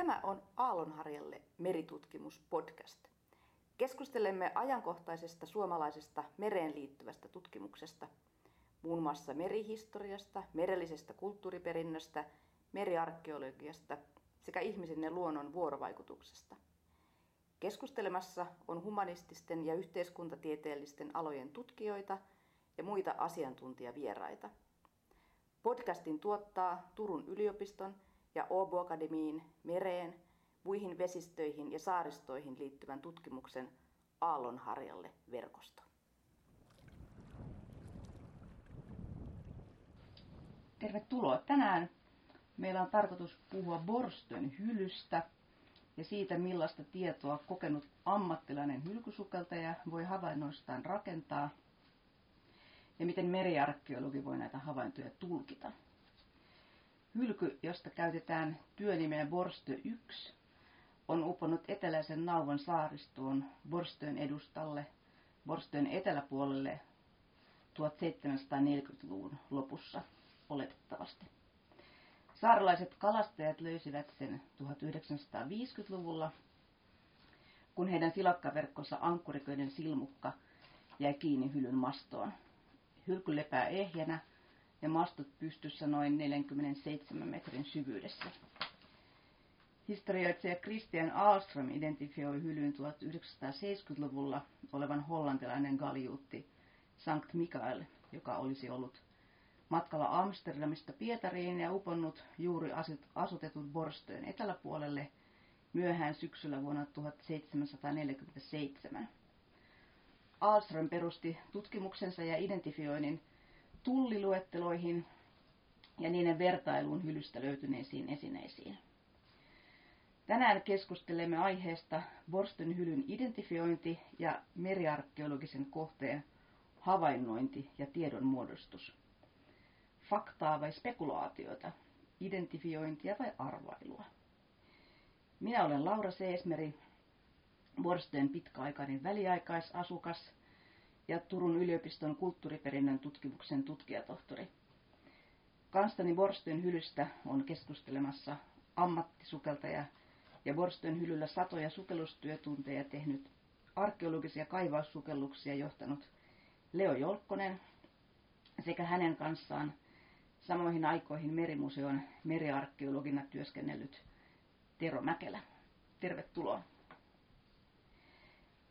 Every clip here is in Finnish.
Tämä on Aallonharjalle meritutkimuspodcast. Keskustelemme ajankohtaisesta suomalaisesta mereen liittyvästä tutkimuksesta, muun muassa merihistoriasta, merellisestä kulttuuriperinnöstä, meriarkeologiasta sekä ihmisen ja luonnon vuorovaikutuksesta. Keskustelemassa on humanististen ja yhteiskuntatieteellisten alojen tutkijoita ja muita asiantuntijavieraita. Podcastin tuottaa Turun yliopiston ja Åbo Akademiin mereen, muihin vesistöihin ja saaristoihin liittyvän tutkimuksen Aallonharjalle verkosto. Tervetuloa. Tänään meillä on tarkoitus puhua Borstön hylystä ja siitä, millaista tietoa kokenut ammattilainen hylkysukeltaja voi havainnoistaan rakentaa ja miten meriarkeologi voi näitä havaintoja tulkita. Hylky, josta käytetään työnimeä Borstö 1, on uponnut eteläisen Nauvon saaristoon Borstön edustalle, Borstön eteläpuolelle 1740-luvun lopussa oletettavasti. Saarelaiset kalastajat löysivät sen 1950-luvulla, kun heidän silakkaverkkonsa Ankkuriköiden silmukka jäi kiinni hylyn mastoon. Hylky lepää ehjänä ja mastot pystyssä noin 47 metrin syvyydessä. Historioitsija Christian Ahlström identifioi hylyn 1970-luvulla olevan hollantilainen galjuutti Sankt Mikael, joka olisi ollut matkalla Amsterdamista Pietariin ja uponnut juuri asutetun Borstön eteläpuolelle myöhään syksyllä vuonna 1747. Ahlström perusti tutkimuksensa ja identifioinnin tulliluetteloihin ja niiden vertailuun hylystä löytyneisiin esineisiin. Tänään keskustelemme aiheesta Borstön hylyn identifiointi ja meriarkeologisen kohteen havainnointi ja tiedonmuodostus. Faktaa vai spekulaatiota, identifiointia vai arvailua. Minä olen Laura Seesmeri, Borstön pitkäaikainen väliaikaisasukas ja Turun yliopiston kulttuuriperinnön tutkimuksen tutkijatohtori. Kanssani Borstön hylystä on keskustelemassa ammattisukeltaja ja Borstön hylyllä satoja sukellustyötunteja tehnyt arkeologisia kaivaussukelluksia johtanut Leo Jolkkonen sekä hänen kanssaan samoihin aikoihin Merimuseon meriarkeologina työskennellyt Tero Mäkelä. Tervetuloa.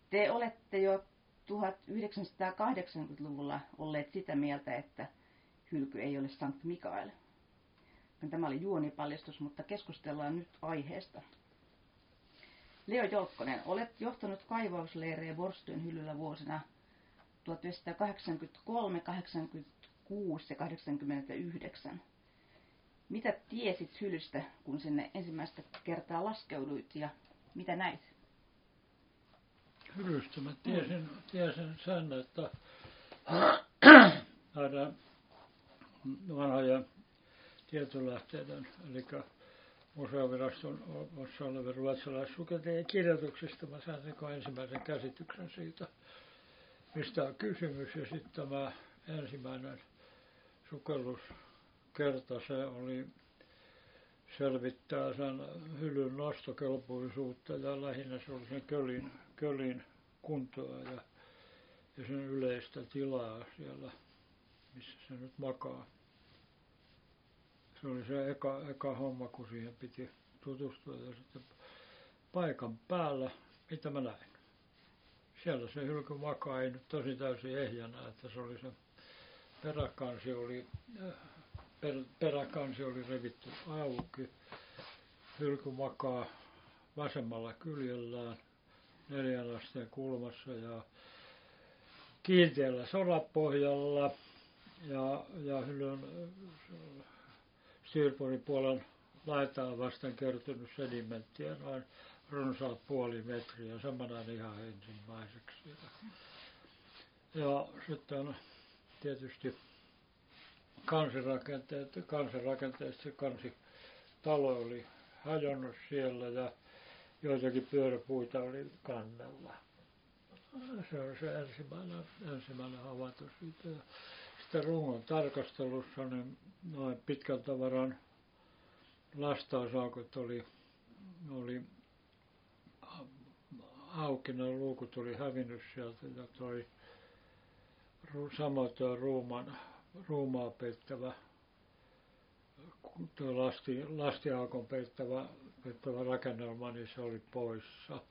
Te olette jo 1980-luvulla olleet sitä mieltä, että hylky ei ole Sankt Mikael. Tämä oli juonipaljastus, mutta keskustellaan nyt aiheesta. Leo Jolkkonen, olet johtanut kaivausleirejä Borstön hylyllä vuosina 1983, 1986 ja 1989. Mitä tiesit hylystä, kun sinne ensimmäistä kertaa laskeuduit ja mitä näit? Hylystä mä tiesin sen, että näitä vanhoja tietolähteitä, eli museoviraston olemassa olevien ruotsalaissukeltajien kirjoituksista, mä sain ensimmäisen käsityksen siitä, mistä on kysymys. Ja sitten tämä ensimmäinen sukelluskerta, se oli selvittää sen hylyn nostokelpoisuutta ja lähinnä se oli sen kölin kuntoa ja sen yleistä tilaa siellä, missä se nyt makaa. Se oli se eka homma, kun siihen piti tutustua, ja sitten paikan päällä, mitä mä näin. Siellä se hylky makaa, ei nyt tosi täysin ehjänä, että se oli se peräkansi oli revitty auki, hylky makaa vasemmalla kyljellään 4 asteen kulmassa ja kiinteällä sorapohjalla ja hylyn styrboripuolen laitaan vasten kertynyt sedimenttiä noin runsaat puoli metriä, samanaan ihan ensimmäiseksi. Ja sitten tietysti kansirakenteesta kansitalo oli hajonnut siellä ja joitakin pyöräpuita oli kannella. Se on se ensimmäinen havainto siitä. Sitten rungon tarkastelussa niin noin pitkän tavaran lastausaukot oli oli auki, ne luukut oli hävinnyt sieltä ja toi samoin tuo ruumaa peittävä, tuo lastiaukon peittävä rakennelma, niin se oli poissa.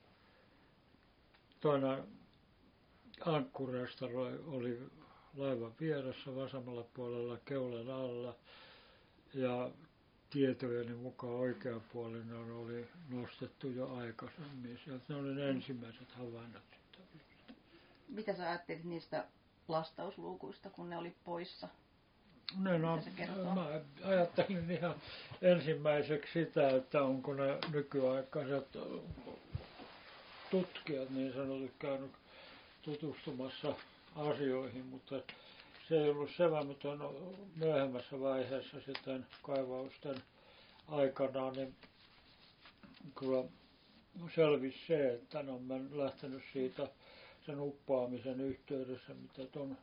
Toinen ankkureista oli laivan vieressä vasemmalla puolella keulan alla ja tietojeni mukaan oikeapuolinen oli nostettu jo aikaisemmin. Sieltä ne oli ensimmäiset havainnot. Mitä sä ajattelit niistä lastausluukuista, kun ne oli poissa? Mä ajattelin ihan ensimmäiseksi sitä, että onko ne nykyaikaiset tutkijat niin sanotusti käynyt tutustumassa asioihin, mutta se ei ollut sevämätön myöhemmässä vaiheessa sitten kaivausten aikana, niin kyllä selvisi se, että en ole lähtenyt siitä sen uppaamisen yhteydessä, mitä tuon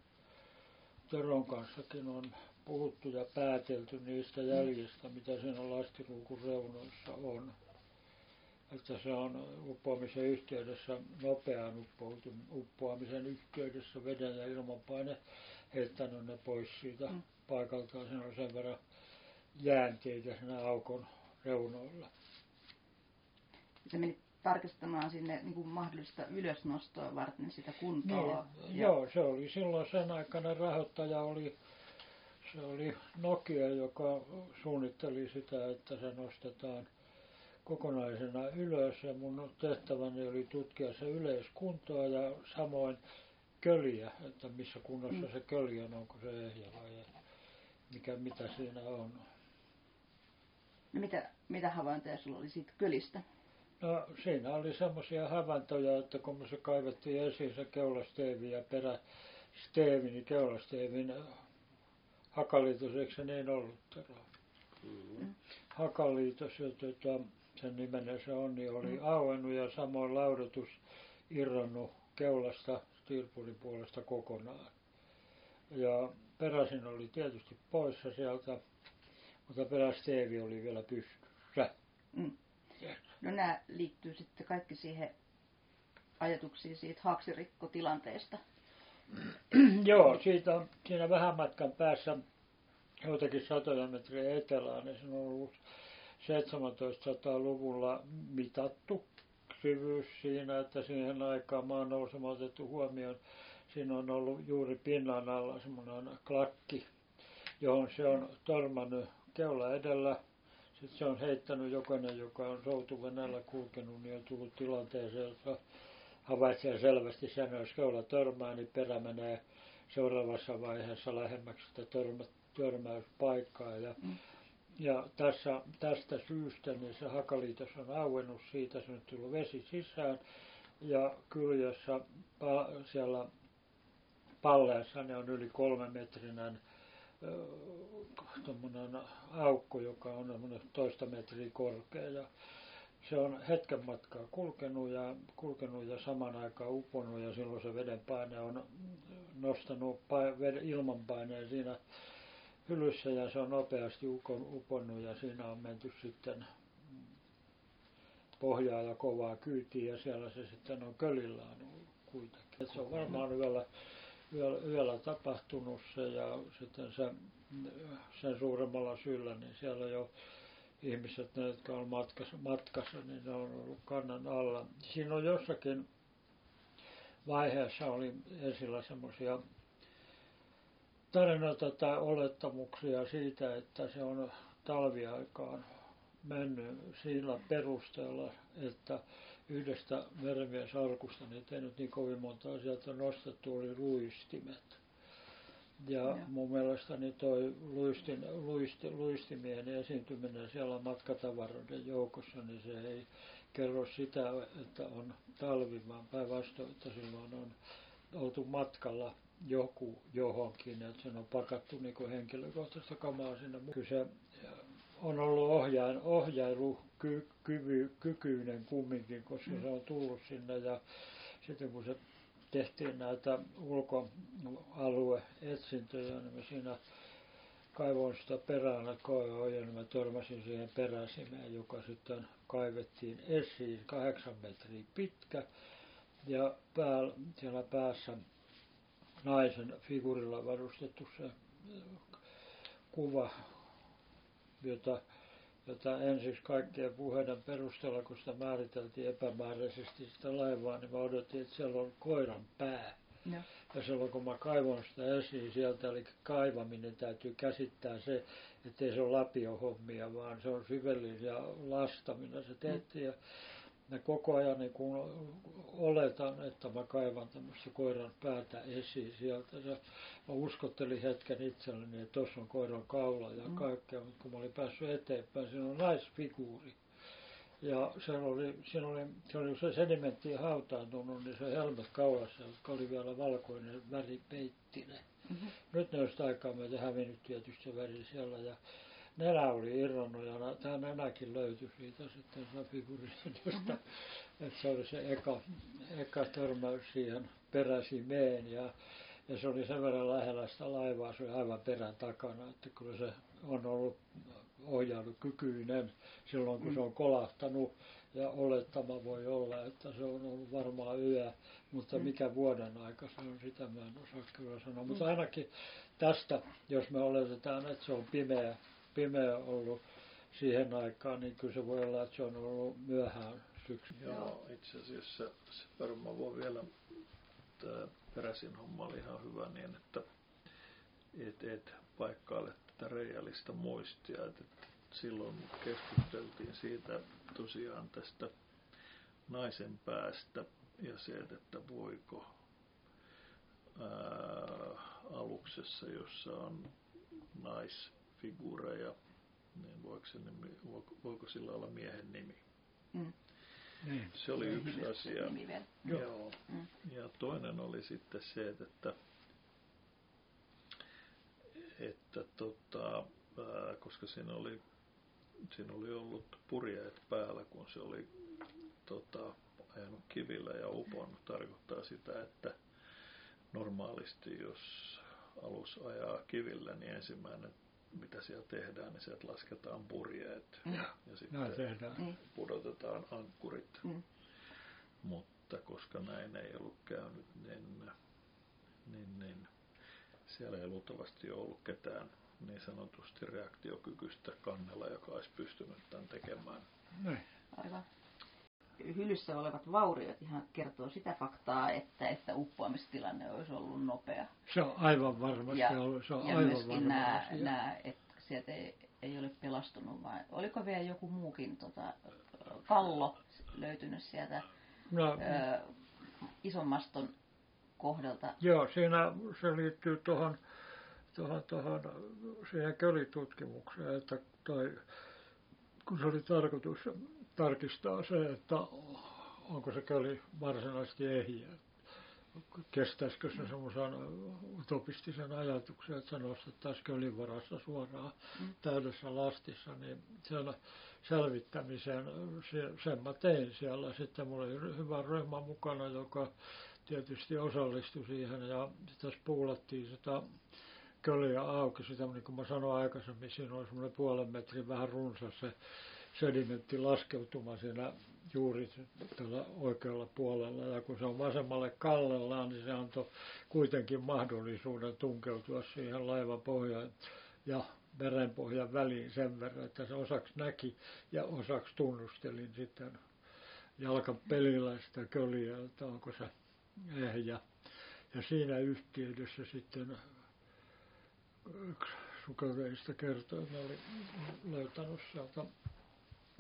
Teron kanssakin on puhuttu ja päätelty niistä jäljistä, mitä siinä lastiluukun reunoissa on. Että se on uppoamisen yhteydessä, nopean uppoamisen yhteydessä veden ja ilmanpaine heittänyt ne pois siitä paikaltaan. Siinä on sen verran jäänteitä siinä aukon reunoilla. Se meni tarkistamaan sinne niin kuin mahdollista ylösnostoa varten sitä kuntaloa. No, ja... Joo, se oli silloin sen aikana rahoittaja oli, se oli Nokia, joka suunnitteli sitä, että se nostetaan kokonaisena ylös ja mun tehtäväni oli tutkia se yleiskuntoa ja samoin köljä, että missä kunnossa se köljä on, onko se ehjä vai mitä siinä on. No mitä havaintoja sulla oli siitä kölistä? No siinä oli semmoisia havaintoja, että kun me se kaivettiin esiin se keulasteevi ja perästeevi, niin keulasteevin hakaliitoseksi se niin ollut teroa. Hakaliitos, jota sen nimenä se on, niin oli auennut ja samoin laudoitus irronnut keulasta stirpurin puolesta kokonaan. Ja peräsin oli tietysti poissa sieltä, mutta perästeevi oli vielä pystyssä. Yes. No nämä liittyy sitten kaikki siihen ajatuksiin siitä haaksirikkotilanteesta. Joo, siinä vähän matkan päässä joitakin satoja metriä etelään, niin se on ollut 1700-luvulla mitattu syvyys siinä, että siihen aikaan maan nousema otettu huomioon. Siinä on ollut juuri pinnan alla semmoinen klakki, johon se on törmännyt keula edellä. Sitten se on heittänyt jokainen, joka on soutuvenällä kulkenut, niin on tullut tilanteeseen, jossa havaitsee selvästi sen, jos keula törmää, niin perä menee seuraavassa vaiheessa lähemmäksi sitä törmäyspaikkaa. Ja tästä syystä niin se hakaliitos on auennut siitä, se on tullut vesi sisään ja kyljessä siellä palleessa ne on yli 3-metrinen tuommoinen aukko, joka on toista metriä korkea ja se on hetken matkaa kulkenut ja saman aikaan uponut ja silloin se vedenpaine on nostanut ilmanpaineen siinä hylyssä ja se on nopeasti uponnut ja siinä on menty sitten pohjaa ja kovaa kyytiä ja siellä se sitten on kölillään kuitenkin. Et se on varmaan yöllä tapahtunut se ja sitten sen suuremmalla syyllä, niin siellä jo ihmiset, ne, jotka on matkassa, niin ne on ollut kannan alla. Siinä on jossakin vaiheessa oli esillä semmoisia tarinoita tai olettamuksia siitä, että se on talviaikaan mennyt sillä perusteella, että yhdestä merimiesarkusta, niin ei nyt niin kovin monta sieltä nostettu, oli luistimet. Ja mun mielestäni toi luistimien esiintyminen siellä matkatavaroiden joukossa, niin se ei kerro sitä, että on talvi, vaan päinvastoin, että silloin on oltu matkalla joku johonkin, että sen on pakattu niin henkilökohtaista kamaa sinne. Kyse on ollut ohjailukykyinen kumminkin, koska se on tullut sinne ja sitten kun se tehtiin näitä ulkoalueetsintöjä, niin me siinä kaivoin sitä perällä koeoja, niin mä törmäsin siihen peräsimeen, joka sitten kaivettiin esiin, 8 metriä pitkä, ja siellä päässä naisen figuurilla varustettu se kuva, jota ensiksi kaikkien puheiden perusteella, kun sitä määriteltiin epämääräisesti sitä laivaa, niin mä odotin, että siellä on koiran pää. No. Ja silloin kun mä kaivon sitä esiin sieltä, eli kaivaminen täytyy käsittää se, ettei se ole lapiohommia, vaan se on syvellinen ja lastaminen se tehtiin. Ja koko ajan niin kun oletan, että mä kaivan tämmöistä koiran päätä esiin sieltä. Ja mä uskottelin hetken itselleni, että tuossa on koiran kaula ja kaikkea, mutta kun mä olin päässyt eteenpäin, siinä on naisfiguuri. Ja se oli se sedimenttiin hautaantunut, niin se helmet kaulassa, joka oli vielä valkoinen väripeittinen. Mm-hmm. Nyt ne on sitä aikaa meitä hävinnyt tietysti väri siellä ja nenä oli irronnut ja tämä nenäkin löytyi siitä sitten figuurista. Mm-hmm. Että se oli se eka törmäys siihen peräsimeen ja se oli sen verran lähellä sitä laivaa, se oli aivan perän takana, että kyllä se on ollut ohjailukykyinen silloin, kun se on kolahtanut ja olettama voi olla, että se on ollut varmaan yö, mutta mikä vuoden aika se on, sitä mä en osaa kyllä sanoa. Mutta ainakin tästä, jos me oletetaan, että se on pimeä ollut siihen aikaan, niin kyllä se voi olla, että se on ollut myöhään syksyllä. Joo, itse asiassa se varmaan voi vielä, tämä peräsin homma oli ihan hyvä niin, että et paikkaille tätä reaalista muistia. Että silloin keskusteltiin siitä tosiaan tästä naisen päästä ja se, että voiko aluksessa, jossa on naisfiguureja, niin voiko sillä olla miehen nimi. Mm. Se oli yksi asia. Joo. Mm. Ja toinen oli sitten se, että koska siinä oli ollut purjeet päällä, kun se oli ajanut kivillä ja uponnut, tarkoittaa sitä, että normaalisti jos alus ajaa kivillä, niin ensimmäinen mitä siellä tehdään, niin sieltä lasketaan purjeet ja sitten pudotetaan ankkurit. Mm. Mutta koska näin ei ollut käynyt, niin siellä ei luultavasti ollut ketään niin sanotusti reaktiokykyistä kannella, joka olisi pystynyt tämän tekemään. Aivan. Hyllyssä olevat vauriot ihan kertoo sitä faktaa, että uppoamistilanne olisi ollut nopea. Se on aivan varmasti. Ja myöskin nämä, että sieltä ei ole pelastunut, vaan oliko vielä joku muukin kallo löytynyt sieltä isommaston kohdalta? Joo, se liittyy tuohon siihen kölitutkimukseen, että kun se oli tarkoitus tarkistaa se, että onko se köli varsinaisesti ehjä. Kestäisikö se semmoisen utopistisen ajatuksen, että se nostettaisiin kölin varassa suoraan täydessä lastissa, niin siellä selvittämiseen sen mä tein siellä. Sitten mulla oli hyvä ryhmä mukana, joka tietysti osallistui siihen ja tässä puulattiin sitä köliä auki. Sitä, niin kuin mä sanoin aikaisemmin, siinä oli semmoinen 0,5 metrin vähän runsas se sedimentti laskeutuma siinä juuri tällä oikealla puolella, ja kun se on vasemmalle kallellaan, niin se antoi kuitenkin mahdollisuuden tunkeutua siihen laivapohjaan ja merenpohjan väliin sen verran, että se osaksi näki ja osaksi tunnustelin sitten jalkapelillä sitä köliä, että onko se ehjä. Ja siinä yhteydessä sitten yksi sukareista kertoi, että oli löytänyt sieltä.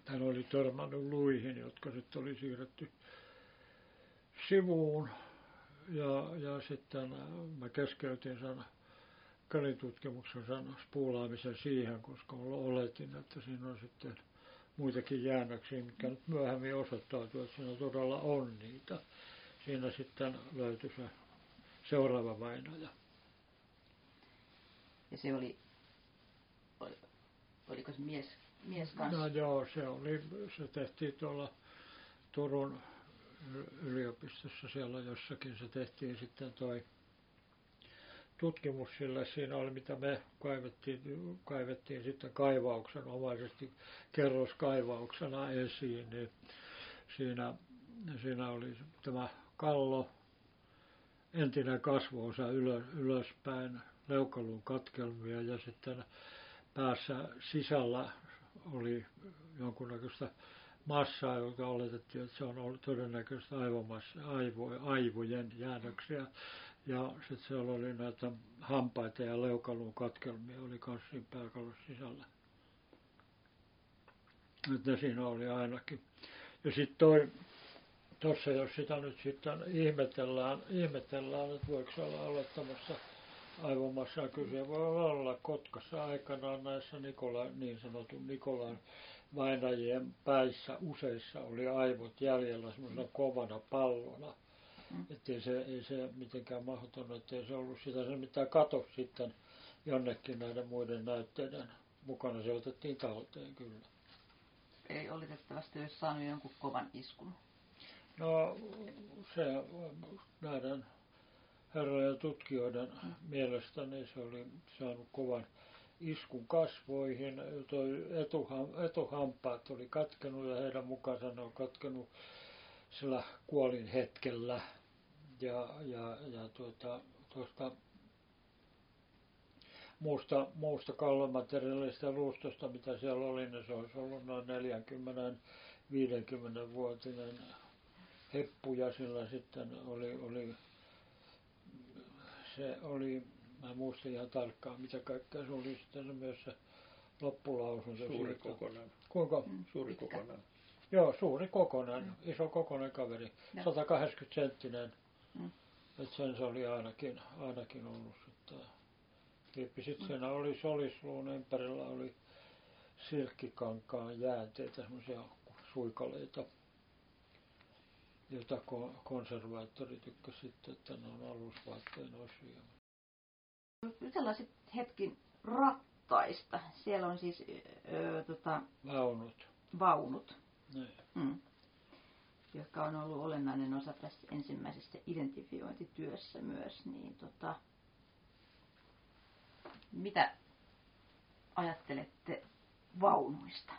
Hän oli törmännyt luihin, jotka sitten oli siirretty sivuun, ja sitten mä keskeytin sen kölitutkimuksen, sen spuulaamisen siihen, koska oletin, että siinä on sitten muitakin jäännöksiä, mitkä nyt myöhemmin osoittautuu, että siinä todella on niitä. Siinä sitten löytyi se seuraava vainaja. Ja se oli oliko se mies kanssa? No joo, se tehtiin tuolla Turun yliopistossa siellä jossakin, se tehtiin sitten toi tutkimus, sillä siinä oli, mitä me kaivettiin sitten kaivauksenomaisesti kerroskaivauksena esiin, niin siinä oli tämä kallo, entinen kasvuosa ylöspäin, leukaluun katkelmia ja sitten päässä sisällä oli jonkunnäköistä massaa, joka oletettiin, että se on ollut todennäköisesti aivojen jäännöksiä. Ja sitten siellä oli näitä hampaita ja leukaluun katkelmia, oli kassin pääkallon sisällä. Nyt ne siinä oli ainakin. Ja sitten toi, tuossa jos sitä nyt sitten ihmetellään, että voiko se olla olettamassa aivomassaa kyse. Voi olla Kotkassa aikanaan näissä niin sanotun Nikolan vainajien päissä useissa oli aivot jäljellä semmoisena kovana pallona. Että ei se mitenkään mahdoton, ettei se ollut sitä, se mitä kato sitten jonnekin näiden muiden näytteiden mukana, se otettiin talteen kyllä. Ei oletettavasti olisi saanut jonkun kovan iskun. No se näiden herrojen tutkijoiden mielestä niin se oli saanut kovan iskun kasvoihin. Etuhampaat oli katkenut ja heidän mukaansa ne on katkenut sillä kuolin hetkellä ja tuosta muusta kallomateriaalista luustosta, mitä siellä oli, niin se olisi ollut noin 40-50-vuotinen heppu, ja sillä sitten oli mä muistan ihan tarkkaan, mitä kaikkea se oli sitten myös se loppulausunto. Suuri kokonainen. Kuinka? Suuri kokonainen. Joo, suuri kokonainen, iso kokonainen kaveri, 180-senttinen, että sen se oli ainakin ollut sitten. Sitten siinä oli solisluun ympärillä oli silkkikankaan jäänteitä, semmoisia suikaleita, joita konservaattori tykkäsi sitten, että ne on alusvaatteen osia. Jutellaan sitten hetkin rattaista. Siellä on siis vaunut. Jotka on ollut olennainen osa tässä ensimmäisessä identifiointityössä myös, niin mitä ajattelette vaunuista?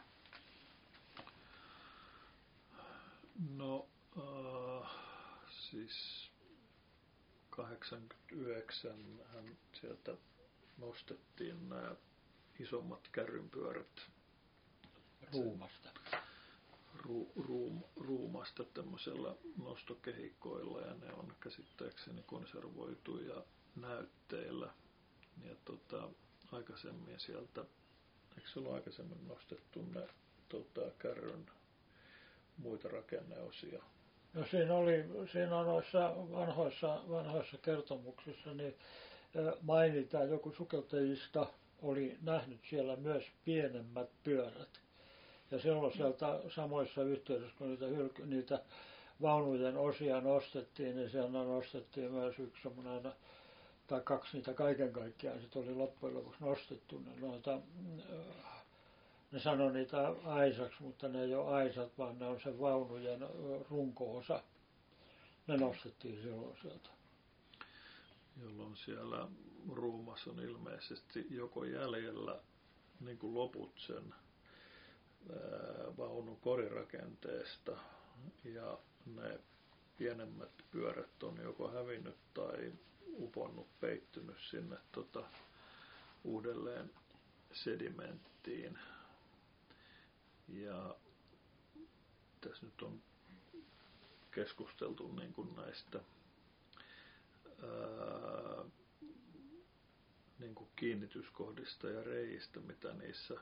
No siis 89 sieltä nostettiin nämä isommat kärrynpyörät ruumasta tämmöisellä nostokehikoilla, ja ne on käsittääkseni konservoituja näytteillä. Ja aikaisemmin sieltä, eikö se ollut aikaisemmin nostettu ne kärryn muita rakenneosia? No siinä noissa vanhoissa kertomuksissa niin mainitaan, joku sukeltajista oli nähnyt siellä myös pienemmät pyörät. Ja silloin sieltä samoissa yhteydessä, kun niitä vaunujen osia nostettiin, niin siellä nostettiin myös yksi semmoinen, tai kaksi niitä kaiken kaikkiaan, sitten oli loppujen lopuksi nostettu. Ne sanoi niitä aisaksi, mutta ne ei ole aisat, vaan ne on sen vaunujen runko-osa. Ne nostettiin silloin sieltä. Jolloin siellä ruumassa on ilmeisesti joko jäljellä niin kuin loput sen vaunun korirakenteesta, ja ne pienemmät pyörät on joko hävinnyt tai uponnut, peittynyt sinne uudelleen sedimenttiin. Ja tässä nyt on keskusteltu niin kuin näistä niin kuin kiinnityskohdista ja reiistä, mitä niissä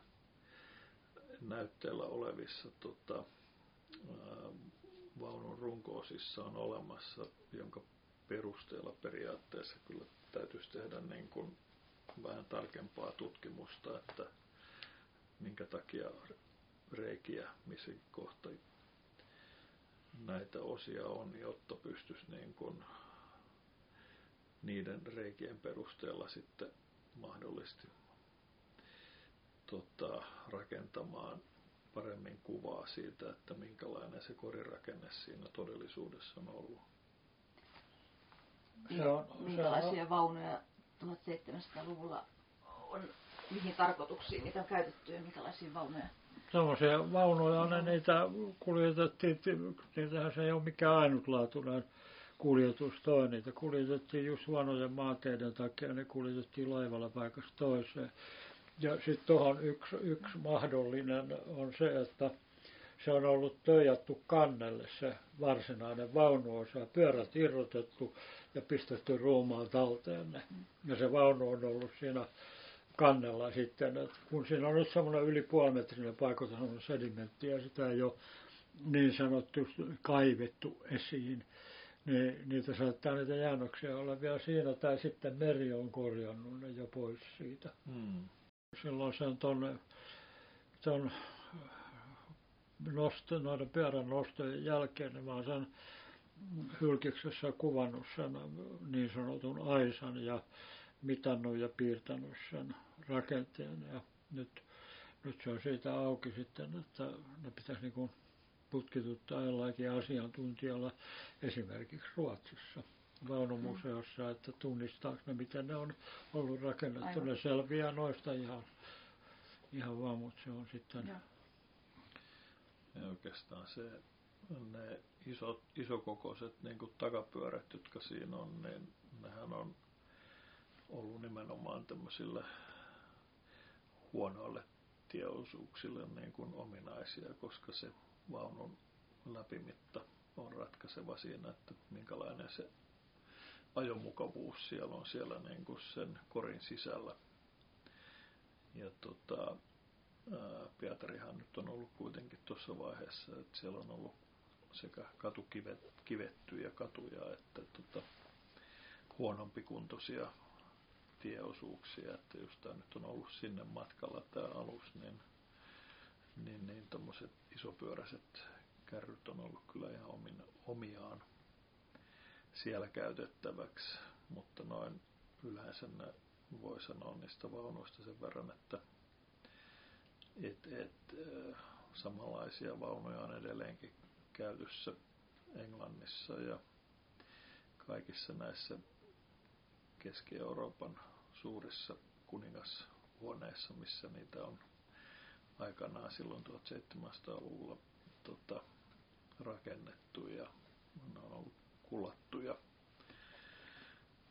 näytteillä olevissa vaunun runko-osissa on olemassa, jonka perusteella periaatteessa kyllä täytyisi tehdä niin kuin vähän tarkempaa tutkimusta, että minkä takia reikiä missäkin kohta näitä osia on, jotta pystyisi niin kuin niiden reikien perusteella sitten mahdollisesti rakentamaan paremmin kuvaa siitä, että minkälainen se korirakenne siinä todellisuudessa on ollut. Minkälaisia vaunuja 1700-luvulla on, mihin tarkoituksiin niitä on käytetty ja minkälaisia vaunuja? Sellaisia vaunuja ne niitä kuljetettiin, niitähän se ei ole mikään ainutlaatuinen kuljetus toi, niitä kuljetettiin just huonojen maanteiden takia, ne kuljetettiin laivalla paikasta toiseen. Ja sitten tuohon yksi mahdollinen on se, että se on ollut töijattu kannelle se varsinainen vaunuosa, pyörät irrotettu ja pistetty ruumaan talteen. Ja se vaunu on ollut siinä kannella sitten, että kun siinä on nyt semmoinen yli puolimetrinen paikka, on sedimentti ja sitä ei ole niin sanottu kaivettu esiin, niin niitä saattaa niitä jäännöksiä olla vielä siinä tai sitten meri on korjannut ne jo pois siitä. Hmm. Silloin se on tuon noiden pyörän nostojen jälkeen, niin mä oon sen hylkiksessä kuvannut sen niin sanotun aisan ja mitannut ja piirtänyt sen rakenteen. Ja nyt se on siitä auki sitten, että ne pitäisi niin kuin tutkituttaa jollakin asiantuntijalla esimerkiksi Ruotsissa vaunumuseossa, että tunnistaako ne, miten ne on ollut rakennettu. Aivan. Ne selviää noista ihan vaan, mutta se on sitten... Ja. Ja oikeastaan se, ne isokokoiset niin kuin takapyörät, jotka siinä on, niin nehän on ollut nimenomaan tämmöisille huonoille tieosuuksille niin kuin ominaisia, koska se vaunun läpimitta on ratkaiseva siinä, että minkälainen se ajomukavuus siellä on siellä niin kuin sen korin sisällä. Ja Pietarihan nyt on ollut kuitenkin tuossa vaiheessa, että siellä on ollut sekä katukivettyjä katuja että huonompikuntoisia tieosuuksia, että jos tämä nyt on ollut sinne matkalla tämä alus, niin tommoset isopyöräiset kärryt on ollut kyllä ihan omiaan siellä käytettäväksi, mutta noin yleensä voi sanoa niistä vaunuista sen verran, että samanlaisia vaunuja on edelleenkin käytössä Englannissa ja kaikissa näissä Keski-Euroopan suurissa kuningashuoneissa, missä niitä on aikanaan silloin 1700-luvulla rakennettu ja ne on ollut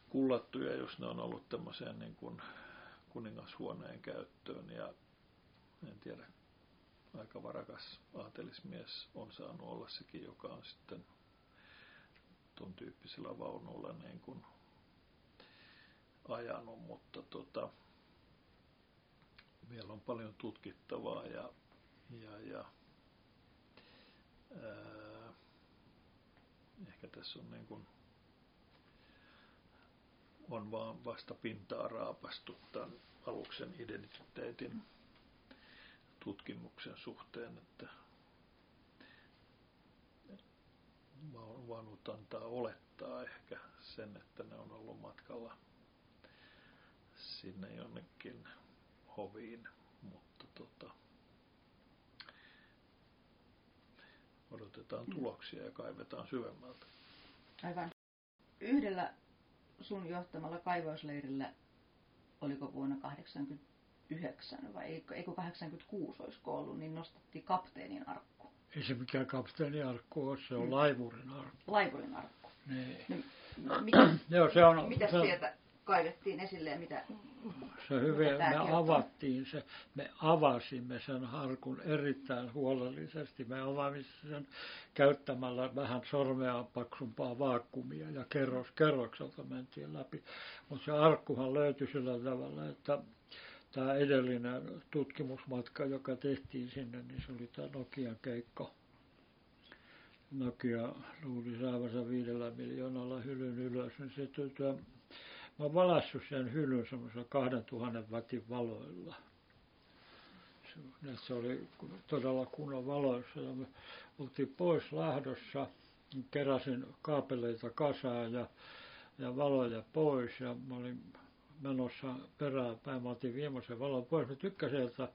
kullattuja, jos ne on ollut tämmöiseen niin kuin kuningashuoneen käyttöön ja en tiedä, aika varakas aatelismies on saanut olla sekin, joka on sitten tuon tyyppisillä vaunuilla niin kuin ajanut, mutta meillä on paljon tutkittavaa ja ehkä tässä on niin kuin on vaan vasta pintaa raapastu tämän aluksen identiteetin tutkimuksen suhteen, että vanut antaa olettaa ehkä sen, että ne on ollut matkalla sinne jonnekin hoviin, mutta odotetaan tuloksia ja kaivetaan syvemmältä. Aivan. Yhdellä sun johtamalla kaivausleirillä, oliko vuonna 89 vai eikö 86 olisiko ollut, niin nostettiin kapteenin arkku. Ei se mikään kapteenin arkku ole, se on laivurin arkku. Laivurin arkku. Niin. No, mitä sieltä kaivettiin esille ja mitä... Se hyvin, me avasimme sen arkun erittäin huolellisesti. Me avasimme sen käyttämällä vähän sormea paksumpaa vaakkumia ja kerrokselta mentiin läpi. Mutta se arkkuhan löytyi sillä tavalla, että tämä edellinen tutkimusmatka, joka tehtiin sinne, niin se oli tämä Nokian keikko. Nokia luuli saavansa 5 miljoonalla hylyn ylös. Niin se, mä oon valaissut sen hylyn semmoisella 2000 wattin valoilla. Se oli todella kunnon valoissa. Ja me oltiin pois Lahdossa, keräsin kaapeleita kasaan ja valoja pois. Ja mä olin menossa peräänpäin, mä otin viimeisen valon pois. Mä tykkäsin, että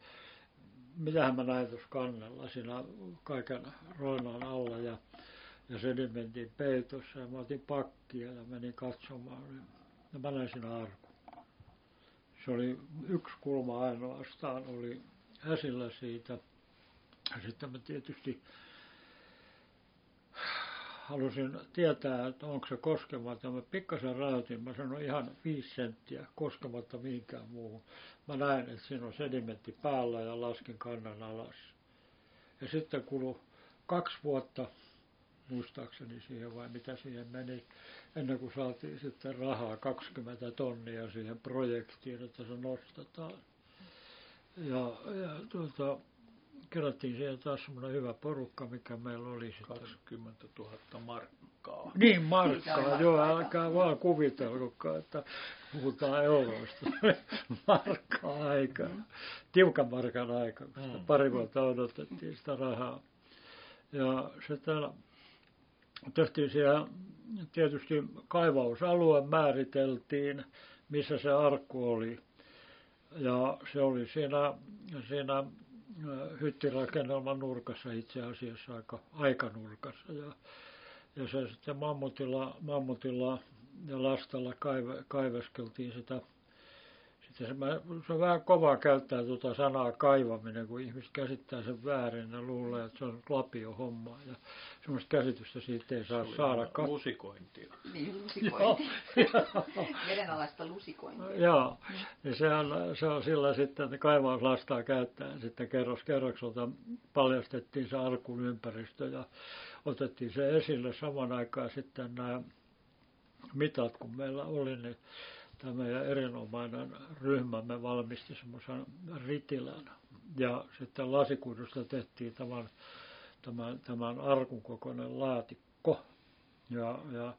mitähän mä näin tuossa kannella siinä kaiken roinaan alla ja sedimentin peitossa. Ja mä otin pakkia ja menin katsomaan. Ja mä näin siinä arkun. se oli yksi kulma ainoastaan, oli esillä siitä. Sitten mä tietysti halusin tietää, että onko se koskematta. Mä pikkasen rajoitin, mä sanoin ihan 5 senttiä koskematta mihinkään muuhun. Mä näin, että siinä on sedimentti päällä ja laskin kannan alas. Ja sitten kului 2 vuotta, muistaakseni siihen vai mitä siihen meni, ennen kuin saatiin sitten rahaa 20 000 € siihen projektiin, että se nostetaan. Ja kerättiin siihen taas semmoinen hyvä porukka, mikä meillä oli sitten. 20 000 markkaa. Niin, markkaa, joo, älkää vaan kuvitelkokaan, että puhutaan euroista. Markkaa aikaa, tiukan markan aika, kun pari vuotta odotettiin sitä rahaa. Ja sitten tehtiin siellä, tietysti kaivausalue määriteltiin, missä se arkku oli. Ja se oli siinä hyttirakennelman nurkassa itse asiassa, aikanurkassa. Ja se sitten mammutilla ja lastalla kaiveskeltiin sitä. Se on vähän kovaa käyttää tuota sanaa kaivaminen, kun ihmiset käsittää sen väärin ja luulee, että se on lapiohommaa. Ja semmoista käsitystä siitä ei saa saada. Lusikointia. Niin, lusikointia. Vedenalaista lusikointia. Joo, niin se on sillä sitten, että kaivauslastaa käyttäen sitten kerrokselta paljastettiin se arkun ympäristö ja otettiin se esille saman aikaan sitten nämä mitat, kun meillä oli, niin tämä meidän erinomainen ryhmämme valmisti semmoisen ritilän ja sitten lasikuidusta tehtiin tämän arkun kokoinen laatikko ja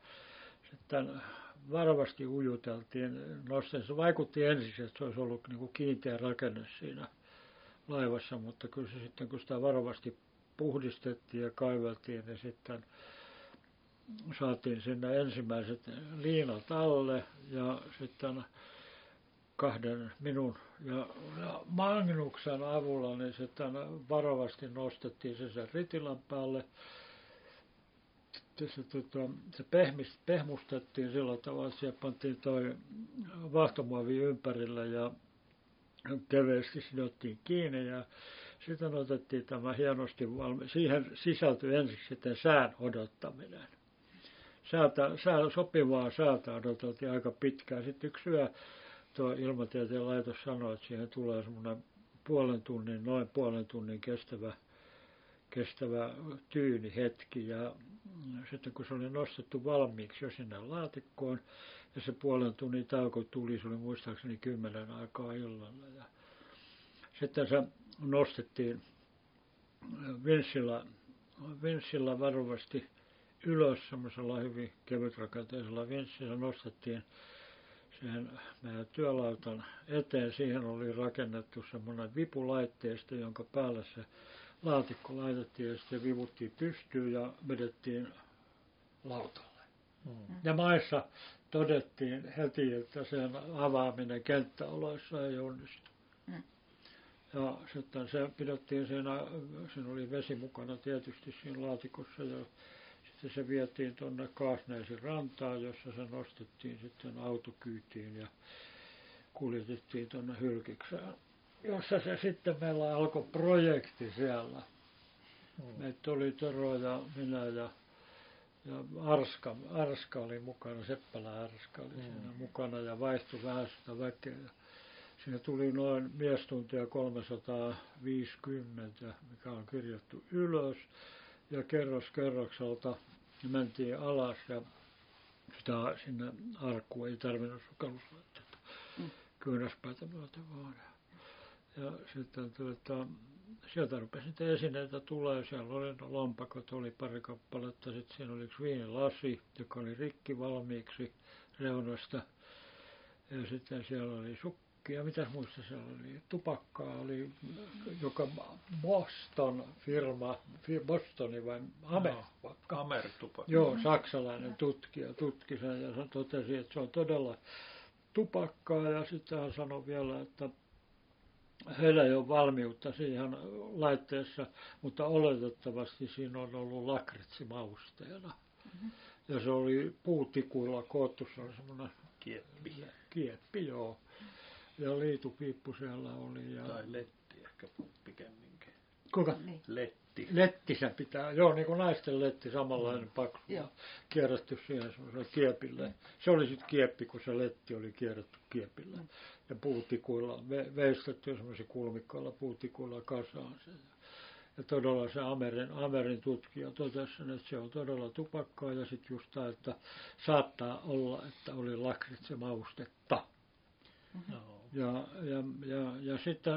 sitten varmasti ujuteltiin, se vaikutti ensiksi, että se olisi ollut niin kuin kiinteä rakenne siinä laivassa, mutta kyllä se sitten kun sitä varmasti puhdistettiin ja kaiveltiin, niin sitten saatiin sinne ensimmäiset liinat alle ja sitten kahden minun ja Magnuksen avulla niin sitten varovasti nostettiin sen ritilän päälle. Se pehmustettiin sillä tavalla, että siellä pantiin toi vahtomuovi ympärille ja keveesti sidottiin kiinni ja sitten otettiin tämä hienosti valmiin. Siihen sisältyi ensiksi sitten sään odottaminen. Sopivaa säätä odoteltiin aika pitkään. Sitten yksi yö tuo ilmatieteen laitos sanoi, että siihen tulee semmoinen noin puolen tunnin kestävä tyyni hetki. Ja sitten kun se oli nostettu valmiiksi jo sinne laatikkoon ja se puolen tunnin tauko tuli, se oli muistaakseni 10 aikaan illalla. Ja sitten se nostettiin vinssillä varovasti ylös semmoisella hyvin kevytrakenteisella vinssillä, nostettiin siihen meidän työlautan eteen. Siihen oli rakennettu semmoinen vipulaitteisto, jonka päälle se laatikko laitettiin ja sitten vivuttiin pystyyn ja vedettiin lautalle. Ja maissa todettiin heti, että sen avaaminen kenttäoloissa ei onnistu. Ja sitten se pidettiin siinä oli vesi mukana tietysti siinä laatikossa ja sitten se vietiin tuonne Kaasneisin rantaan, jossa se nostettiin sitten autokyytiin ja kuljetettiin tuonne Hylkikseen, jossa se sitten meillä alkoi projekti siellä. Meitä oli Tero ja minä ja Arska oli mukana, Seppälä Arska oli siinä mukana ja vaihtui vähän sitä väkeä. Siinä tuli noin miestuntia 350, mikä on kirjattu ylös, ja kerros kerrokselta mentiin alas, ja sitä sinne arkkuun ei tarvinnut sukelluslaitteita, kyynäspäätä myöten vaan. Ja sitten sieltä rupesi niitä esineitä tulee, siellä oli lompakot, oli pari kappaletta, sitten siinä oli yksi viinilasi, joka oli rikki valmiiksi reunasta, ja sitten siellä oli ja mitäs muista siellä oli, tupakkaa oli, joka Bostonin vai Amer-tupakka. Joo, saksalainen tutkija tutki sen ja totesi, että se on todella tupakkaa ja sitten hän sanoi vielä, että heillä ei ole valmiutta siihen laitteessa, mutta oletettavasti siinä on ollut lakritsimausteena. Ja se oli puutikuilla koottu, se oli semmoinen kieppi, joo. Ja liitupiippusella oli. Ja... Tai letti ehkä pikemminkin. Kuka? Niin. Letti. Lettisä pitää, joo, niin kuin naisten letti, samanlainen paksu. Joo. Kierrätty siihen semmoisella kiepillä. Mm. Se oli sitten kieppi, kun se letti oli kierrätty kiepillä. Mm. Ja puutikuilla, veistetty semmoisella kulmikkailla puutikuilla kasaan sen. Ja todella se Amerin tutkija totesi sen, että se on todella tupakkaa ja sitten just tämä, että saattaa olla, että oli lakritse maustetta. Mm-hmm. Ja sitten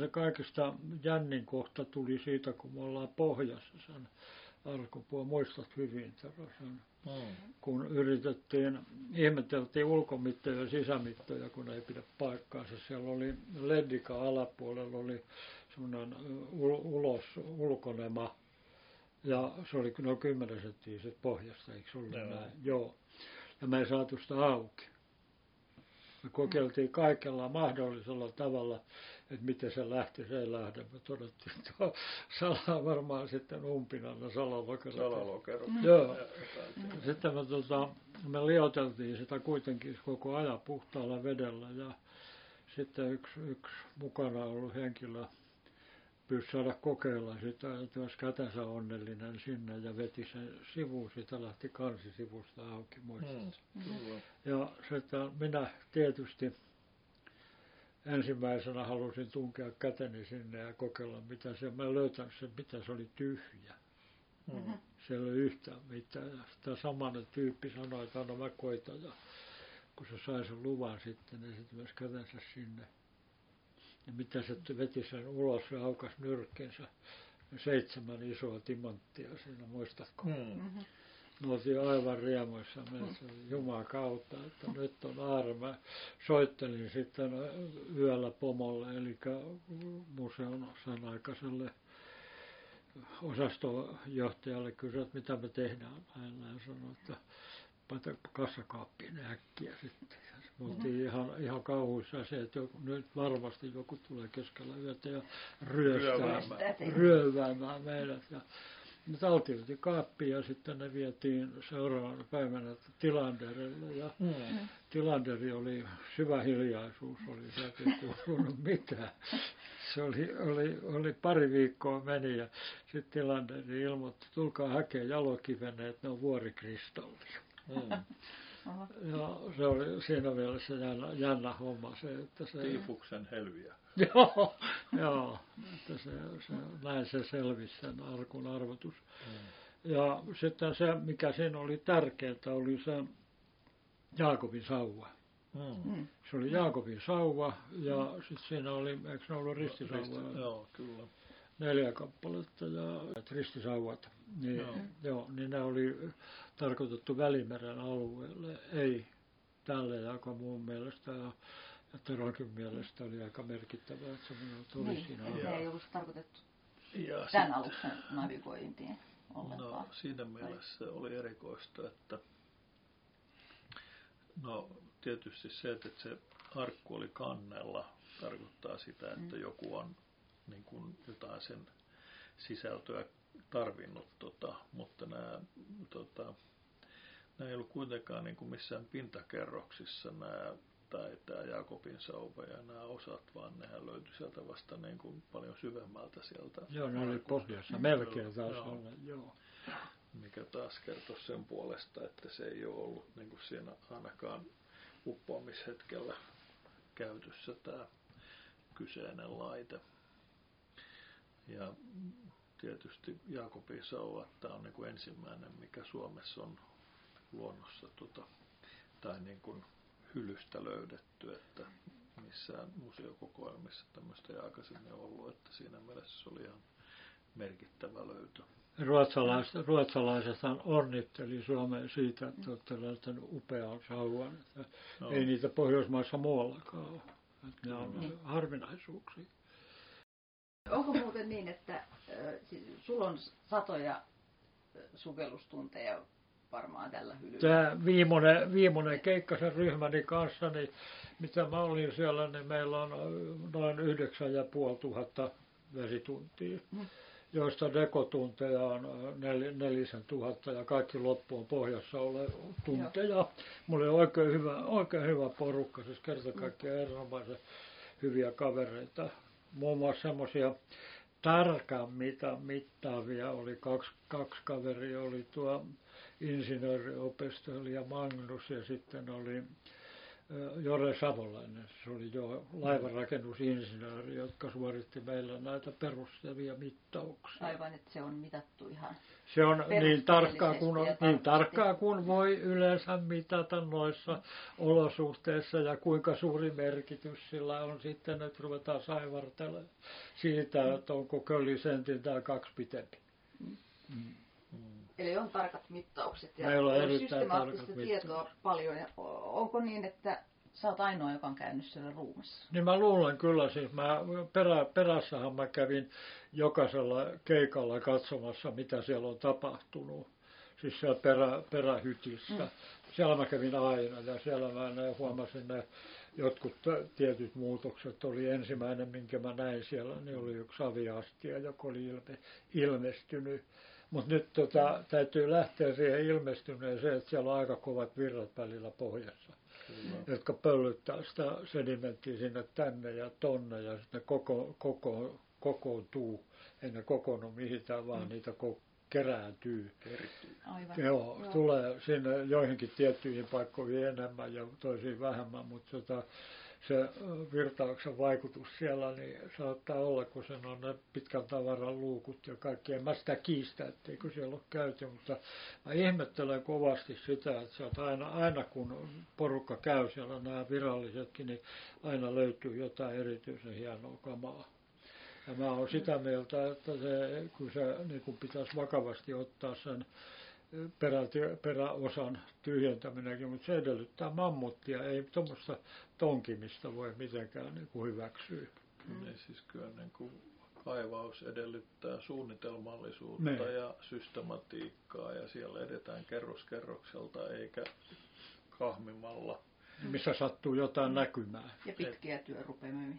se kaikista jännin kohta tuli siitä, kun me ollaan pohjassa sen alkupuolella. Muistat hyvin, Tero, sen, kun yritettiin, ihmeteltiin ulkomittoja ja sisämittoja, kun ei pidä paikkaansa. Siellä oli Leddikan alapuolella oli semmoinen ulkonema, ja se oli noin 10 senttiä sitten pohjasta, eikö se ollut näin? Joo. Ja me ei saatu sitä auki. Me kokeiltiin kaikella mahdollisella tavalla, että miten se lähti, se ei lähde. Me todettiin, että salaa varmaan sitten umpinalla salalokerot. Joo. Sitten me lioteltiin sitä kuitenkin koko ajan puhtaalla vedellä, ja sitten yksi mukana ollut henkilö pyysi saada kokeilla sitä, että olisi kätensä onnellinen sinne, ja veti sen sivuun, sitä lähti kansisivusta auki, muistat. Ja sitten minä tietysti ensimmäisenä halusin tunkea käteni sinne ja kokeilla, mitä se, mä löytän sen, mitä se oli tyhjä. Mm-hmm. Se ei ole yhtään mitään, ja sitä samainen tyyppi sanoi, että anna mä koitan, ja kun se sai sen luvan sitten, niin sitten myös kätensä sinne. Ja mitä se veti sen ulos ja aukas nyrkkensä, 7 isoa timanttia siinä, muistatko? Mm-hmm. Me oltiin aivan riemuissa meissä, Jumalan kautta, että nyt on aarre. Mä soittelin sitten yöllä pomolle, eli museon sen aikaiselle osastojohtajalle kysyi, että mitä me tehdään aina, ja sanoi, että kassakaappiin äkkiä sitten. Me oltiin ihan kauhuissa se, että nyt varmasti joku tulee keskellä yötä ja ryöväämään meidät. Ja me taltioitiin kaappiin ja sitten ne vietiin seuraavana päivänä Tilanderille. Ja Tilanderi oli syvä hiljaisuus, oli sieltä ei kuulunut mitään. Se oli 2 viikkoa meni ja sitten Tilanderi ilmoitti, tulkaa hakemaan jalokiveneet, ne on vuorikristallia. Ja se oli siinä mielessä jännä homma se, että se... Tiifuksen helviä. Joo, että näin se selvisi sen arkun arvotus. Ja sitten se, mikä siinä oli tärkeää, oli se Jaakobin sauva. Se oli Jaakobin sauva ja sitten siinä oli, eikö ne ollut ristisauvoja? Joo, kyllä. 4 kappaletta ja ristisauvat, niin, niin ne oli tarkoitettu Välimeren alueelle, ei tälle, joka muun mielestä ja Teronkin mielestä oli aika merkittävää, että se tuli niin, siinä. Niin, se ei ollut tarkoitettu ja tämän aluksen navigointiin ollenkaan. No, siinä mielessä oli erikoista, että no tietysti se, että se arkku oli kannella, tarkoittaa sitä, että joku on niin kuin jotain sen sisältöä tarvinnut, mutta nämä ei ollut kuitenkaan niin kuin missään pintakerroksissa tämä Jaakobin sauva ja nämä osat, vaan nehän löytyi sieltä vasta niin kuin paljon syvemmältä sieltä. Joo, ne oli pohjassa, melkein taas olla, joo. Mikä taas kertoi sen puolesta, että se ei ole ollut niin kuin siinä ainakaan uppoamishetkellä käytössä tämä kyseinen laite. Ja tietysti Jaakobin sauva, tämä on niin kuin ensimmäinen, mikä Suomessa on luonnossa tai niin kuin hylystä löydetty, että missään museokokoelmissa tämmöistä ei aikaisemmin ollut, että siinä mielessä se oli ihan merkittävä löytö. Ruotsalaisethan onnitteli Suomeen siitä, että olette löytäneet upean sauvan. Ei niitä Pohjoismaissa muuallakaan ole. Ne on harvinaisuuksia. Onko muuten niin, että sulla on satoja sukellustunteja varmaan tällä hylyllä? Tämä viimeinen Keikkasen ryhmäni kanssa, niin mitä mä olin siellä, niin meillä on noin 9 500 vesituntia, joista dekotunteja on 4 000 ja kaikki loppuun pohjassa ole tunteja. Mulla oli oikein hyvä porukka, siis kerta kaikkiaan erinomaisen. hyviä kavereita. Muun muassa semmoisia tarkan mittaavia oli, kaksi kaveria oli tuo insinööriopiskelija Magnus ja sitten oli Jore Savolainen, se oli jo laivanrakennusinsinööri, jotka suoritti meillä näitä perustavia mittauksia. Aivan, että se on mitattu ihan. Se on niin tarkkaa kuin voi yleensä mitata noissa olosuhteissa ja kuinka suuri merkitys sillä on sitten, että ruvetaan saivartelemaan siitä, että onko kölisentin tai kaksi pitempi. Eli on tarkat mittaukset ja systemaattista tietoa paljon. Ja onko niin, että sä oot ainoa, joka on käynyt siellä ruumassa? Niin mä luulen kyllä. Siis perässähän mä kävin jokaisella keikalla katsomassa, mitä siellä on tapahtunut. Siis siellä perähytissä. Siellä mä kävin aina ja siellä mä huomasin ne jotkut tietyt muutokset. Oli ensimmäinen, minkä mä näin siellä, niin oli yksi saviastia, joka oli ilmestynyt. Mutta nyt täytyy lähteä siihen ilmestyneeseen, että siellä on aika kovat virrat välillä pohjassa, jotka pöllyttää sitä sedimenttiä sinne tänne ja tonne ja sitten kokoontuu. Ei ne kokoonnu mihinkään, vaan niitä kerääntyy. Aivan. Joo. Tulee sinne joihinkin tiettyihin paikkoihin enemmän ja toisiin vähemmän, mutta se virtauksen vaikutus siellä niin saattaa olla, kun sen on ne pitkän tavaran luukut ja kaikki. En mä sitä kiistä, etteikö siellä ole käyty, mutta mä ihmettelen kovasti sitä, että aina kun porukka käy siellä, nämä virallisetkin, niin aina löytyy jotain erityisen hienoa kamaa. Ja mä oon sitä mieltä, että kun pitäisi vakavasti ottaa sen peräosan tyhjentäminenkin, mutta se edellyttää mammuttia, ei tuommoista tonkimista voi mitenkään hyväksyä. Niin siis kyllä kaivaus edellyttää suunnitelmallisuutta ja systematiikkaa ja siellä edetään kerroskerrokselta eikä kahmimalla. Missä sattuu jotain näkymään. Ja pitkiä työrupeamia.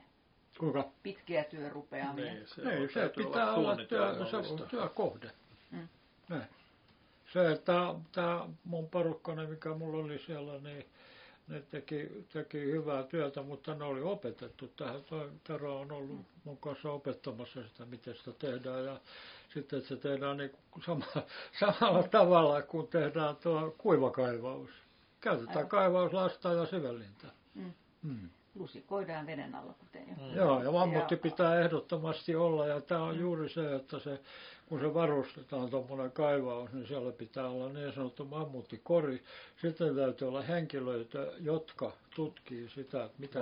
Kuinka? Pitkiä työrupeamia. Niin, se pitää olla työkohde. Näin. Se, tämä mun porukkani, mikä mulla oli siellä, niin ne teki hyvää työtä, mutta ne oli opetettu tähän. Tero on ollut mun kanssa opettamassa sitä, miten sitä tehdään. Ja sitten se tehdään niin samalla tavalla kuin tehdään tuo kuivakaivaus. Käytetään kaivauslasta ja syvällintä. Lusikoidaan veden alla, kuten joo, ja mammutti pitää ehdottomasti olla, ja tämä on juuri se, että kun se varustetaan tuommoinen kaivaus, niin siellä pitää olla niin sanottu mammuttikori. Sitten täytyy olla henkilöitä, jotka tutkii sitä, että mitä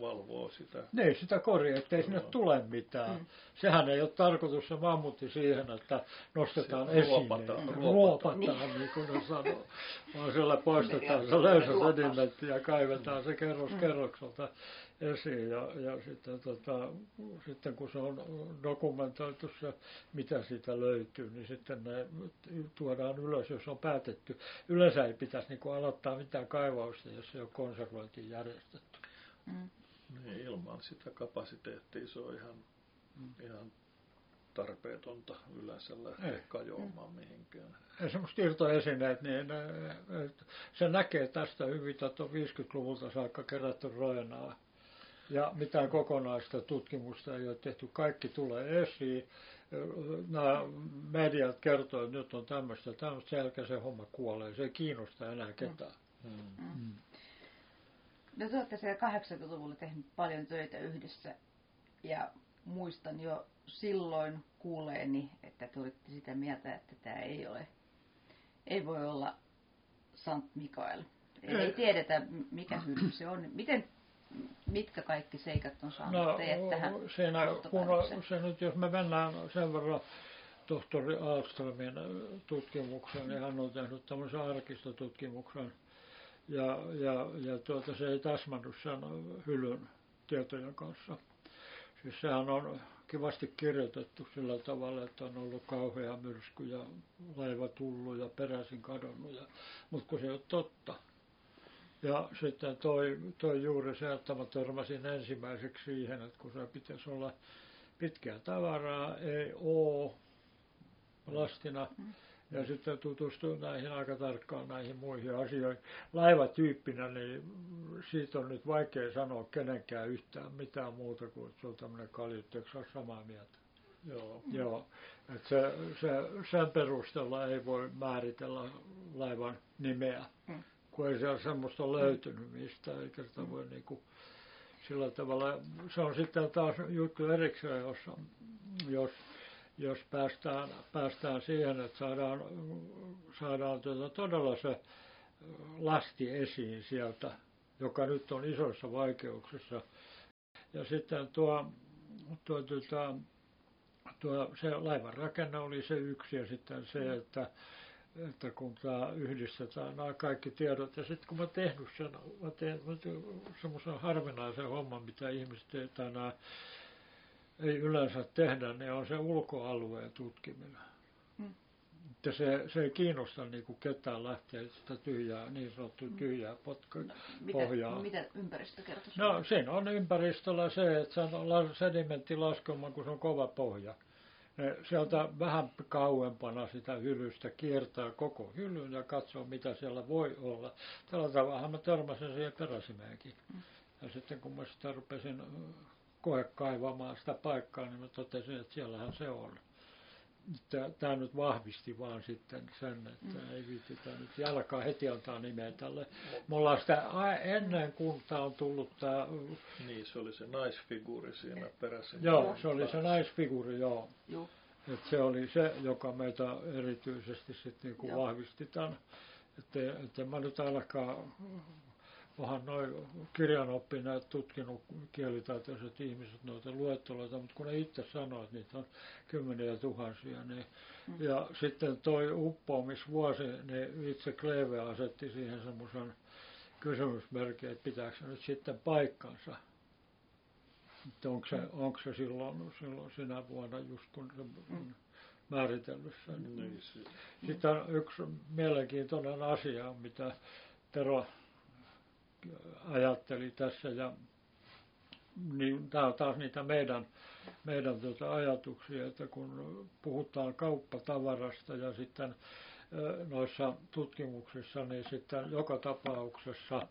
valvoo sitä. Niin, sitä koria, ettei sinne tule mitään. Sehän ei ole tarkoitus se mammutti siihen, että nostetaan esiin, ruopataan, niin kuin ne sanoo. Vaan siellä poistetaan se löysä sedimentti ja kaivetaan se kerros kerrokselta esiin. Ja sitten kun se on dokumentoitu se, mitä siitä löytyy, niin sitten ne tuodaan ylös, jos on päätetty. Yleensä ei pitäisi aloittaa mitään kaivausta, jos ei ole konservointia järjestetty. Niin, ilman sitä kapasiteettia se on ihan tarpeetonta yleensä lähteä kajoamaan mihinkään. Semmoista irtoesineet, niin se näkee tästä hyvin, että on 50-luvulta saakka kerätty roinaa. Ja mitään kokonaista tutkimusta ei ole tehty. Kaikki tulee esiin. Nämä mediat kertoo, että nyt on tämmöistä, sen jälkeen se homma kuolee. Se ei kiinnosta enää ketään. No te olette siellä 80-luvulla tehnyt paljon töitä yhdessä. Ja muistan jo silloin kuuleeni, että te olitte sitä mieltä, että tämä ei voi olla Sankt Mikael. Ei tiedetä, mikä hyödy se on. Mitkä kaikki seikat on saanut teet tähän johtopäätökseen? Jos me mennään sen verran tohtori Ahlströmin tutkimukseen, niin hän on tehnyt tämmöisen arkistotutkimuksen, ja se ei täsmännyt sen hylyn tietojen kanssa. Siis sehän on kivasti kirjoitettu sillä tavalla, että on ollut kauhea myrsky ja laiva tullut ja peräisin kadonnut, mutta kun se ei ole totta. Ja sitten toi juuri se, että mä törmäsin ensimmäiseksi siihen, että kun se pitäisi olla pitkää tavaraa, ei oo lastina, ja sitten tutustuin näihin aika tarkkaan näihin muihin asioihin. Laivatyyppinä, niin siitä on nyt vaikea sanoa kenenkään yhtään mitään muuta kuin, että se on tämmöinen kaljutteks ole samaa mieltä. Joo, joo. Että sen perusteella ei voi määritellä laivan nimeä, kun ei siellä semmoista löytynyt mistään, eikä sitä voi niinku sillä tavalla. Se on sitten taas juttu erikseen, jos päästään siihen, että saadaan todella se lasti esiin sieltä, joka nyt on isoissa vaikeuksissa. Ja sitten se laivan rakenne oli se yksi, ja sitten se, että kun tämä yhdistetään nämä kaikki tiedot, ja sitten kun mä tehnyt sen, mä tein semmoisen harvinaisen homman, mitä ihmiset ei yleensä tehdä, niin on se ulkoalueen tutkiminen. Että se ei kiinnosta niinku ketään lähteä sitä tyhjää, niin sanottua tyhjää pohjaa. Mitä ympäristö kertoo? No siinä on ympäristöllä se, että se on sedimenttilaskelma, kun se on kova pohja. Ne sieltä vähän kauempana sitä hylystä kiertää koko hylyn ja katsoo, mitä siellä voi olla. Tällä tavalla mä törmäsin siihen peräsimeenkin. Ja sitten kun mä sitä rupesin kaivamaan sitä paikkaa, niin mä totesin, että siellähän se on. Tämä nyt vahvisti vaan sitten sen, että ei viititä nyt jalkaa heti antaa nimeä tälle. Me ollaan sitä ennen kuin tämä on tullut tämä... Niin, se oli se naisfiguuri siinä perässä. Joo, se oli se naisfiguuri, joo. Että se oli se, joka meitä erityisesti sitten niin kuin vahvisti tämän. Että mä nyt ainakaan... Onhan noin kirjanoppineet tutkinut kielitaitoiset ihmiset noita luetteloita, mutta kun ne itse sanoo, että niitä on kymmeniä tuhansia. Niin. Ja sitten toi uppoamisvuosi, niin itse Cleve asetti siihen semmoisen kysymysmerkin, että pitääkö se nyt sitten paikkansa. Että onko se silloin sinä vuonna just kun se... määritellyt sen. Sitten on yksi mielenkiintoinen asia, mitä Tero ajatteli tässä, ja niin, tämä on taas niitä meidän ajatuksia, että kun puhutaan kauppatavarasta ja sitten noissa tutkimuksissa, niin sitten joka tapauksessa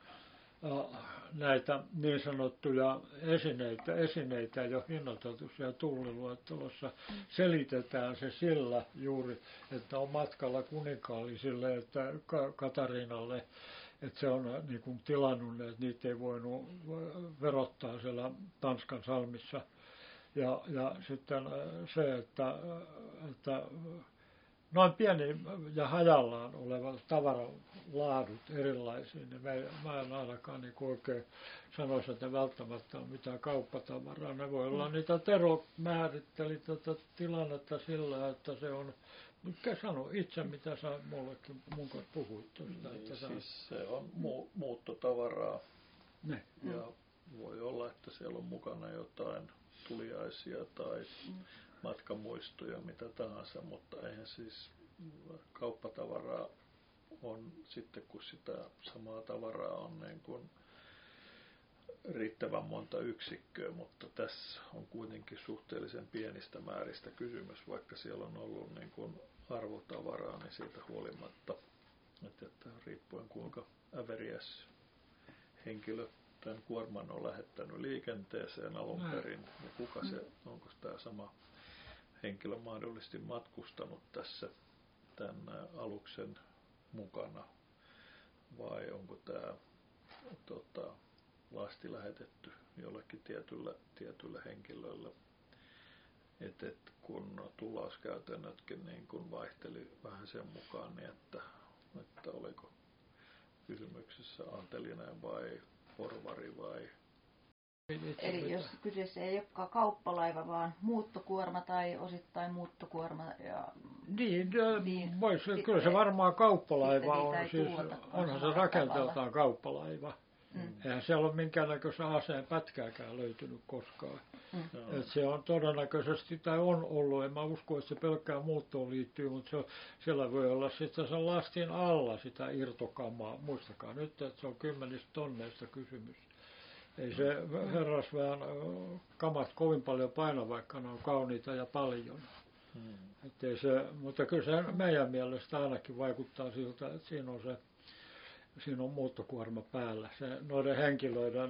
näitä niin sanottuja esineitä ei ole hinnoiteltu siellä tulliluettelossa. Selitetään se sillä juuri, että on matkalla kuninkaallisille, että Katariinalle, että se on niin kuin tilannut, että niitä ei voinut verottaa siellä Tanskan salmissa. Ja sitten se, että noin pieni ja hajallaan olevat tavaralaadut erilaisiin, niin mä en ainakaan niin oikein sanoisi, että välttämättä on mitään kauppatavaraa. Ne voi olla niitä. Tero määritteli tätä tilannetta sillä, että se on... Mikä sano itse, mitä sä mullekin mun kanssa puhuit tuosta? Niin, että siis se on muuttotavaraa. Ne. Ja voi olla, että siellä on mukana jotain tuliaisia tai matkamuistoja, mitä tahansa, mutta eihän siis kauppatavaraa on sitten, kun sitä samaa tavaraa on niin kuin riittävän monta yksikköä, mutta tässä on kuitenkin suhteellisen pienistä määristä kysymys, vaikka siellä on ollut niin kuin arvotavaraa, niin siitä huolimatta, että riippuen kuinka äveriäs henkilö tämän kuorman on lähettänyt liikenteeseen alun perin, ja kuka se, onko tämä sama henkilö mahdollisesti matkustanut tässä tämän aluksen mukana, vai onko tämä lasti lähetetty jollekin tietylle henkilölle. Et kun tullauskäytännötkin niin kun vaihteli vähän sen mukaan, niin että oliko kysymyksessä antelinen vai porvari vai... Eli jos kyseessä ei olekaan kauppalaiva, vaan muuttokuorma tai osittain muuttokuorma ja... Niin. Kyllä se varmaan kauppalaiva on. Siis, onhan se rakenteeltaan kauppalaiva. Eihän siellä ole minkäännäköistä aseen pätkääkään löytynyt koskaan. Että se on todennäköisesti, tai on ollut, en mä usko, että se pelkkään muuttoon liittyy, mutta siellä voi olla sitten sen lastin alla sitä irtokamaa. Muistakaa nyt, että se on 10 tonneista kysymys. Ei se herrasväen kamat kovin paljon paina, vaikka ne on kauniita ja paljon. Mutta kyllä se meidän mielestä ainakin vaikuttaa siltä, että siinä on muuttokuorma päällä. Noiden henkilöiden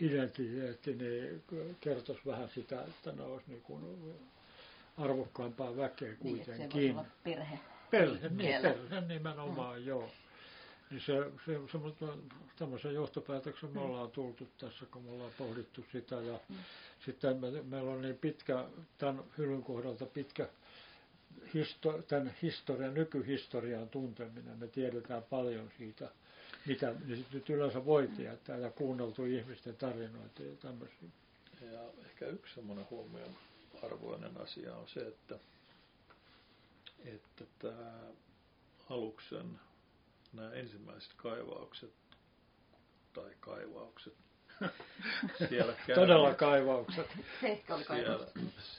identiteetti niin kertoisi vähän sitä, että ne olisi niin kuin arvokkaampaa väkeä kuitenkin. Niin, se voisi olla perhe. Perhe nimenomaan, joo. Niin tämmöisen johtopäätöksen me ollaan tultu tässä, kun me ollaan pohdittu sitä. Ja sitten meillä on niin pitkä, tämän hylyn kohdalta pitkä nykyhistorian tunteminen. Me tiedetään paljon siitä, mitä nyt yleensä voi tietää ja kuunneltu ihmisten tarinoita ja tämmöisiä. Ja ehkä yksi semmoinen huomion arvoinen asia on se, että tämä aluksen nämä ensimmäiset kaivaukset, siellä todella kaivaukset,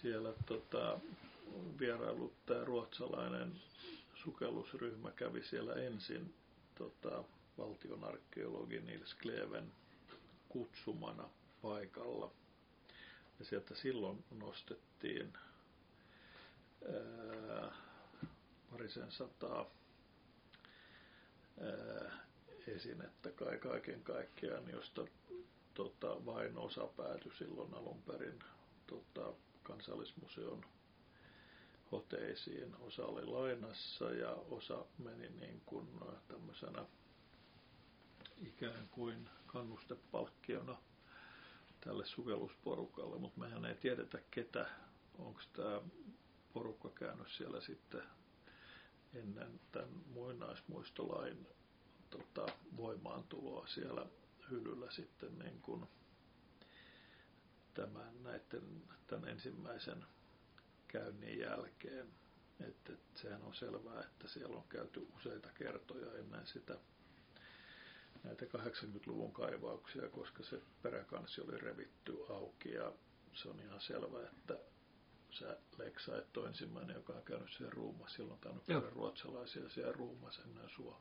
siellä vierailut tämä ruotsalainen sukellusryhmä kävi siellä ensin valtionarkeologi Nils Cleven kutsumana paikalla. Ja sieltä silloin nostettiin parisen sataa esinettä kaiken kaikkiaan, josta vain osa päätyi silloin alun perin Kansallismuseon hoteisiin. Osa oli lainassa ja osa meni niin kuin tämmöisenä ikään kuin kannustepalkkiona tälle sukellusporukalle, mutta mehän ei tiedetä ketä, onko tämä porukka käynyt siellä sitten ennen tämän muinaismuistolain voimaantuloa siellä hyllyllä sitten niin kuin tämän ensimmäisen käynnin jälkeen. Että sehän on selvää, että siellä on käyty useita kertoja ennen sitä näitä 80-luvun kaivauksia, koska se peräkansi oli revitty auki ja se on ihan selvää, että sä Leksa, et ole ensimmäinen, joka on käynyt siellä ruumassa. Silloin on tainnut käydä ruotsalaisia siellä ruumassa ennen sua.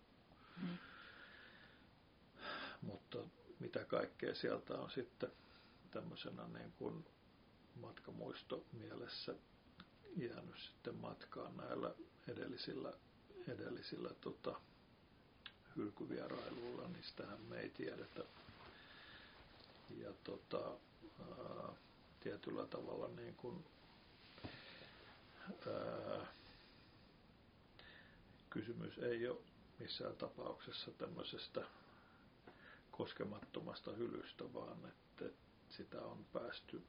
Mutta mitä kaikkea sieltä on sitten tämmöisenä niin kuin matkamuistomielessä jäänyt sitten matkaan näillä edellisillä hylkyvierailuilla, niin sitähän me ei tiedetä. Ja tietyllä tavalla niin kuin kysymys ei ole missään tapauksessa tämmöisestä koskemattomasta hylystä, vaan että sitä on päästy,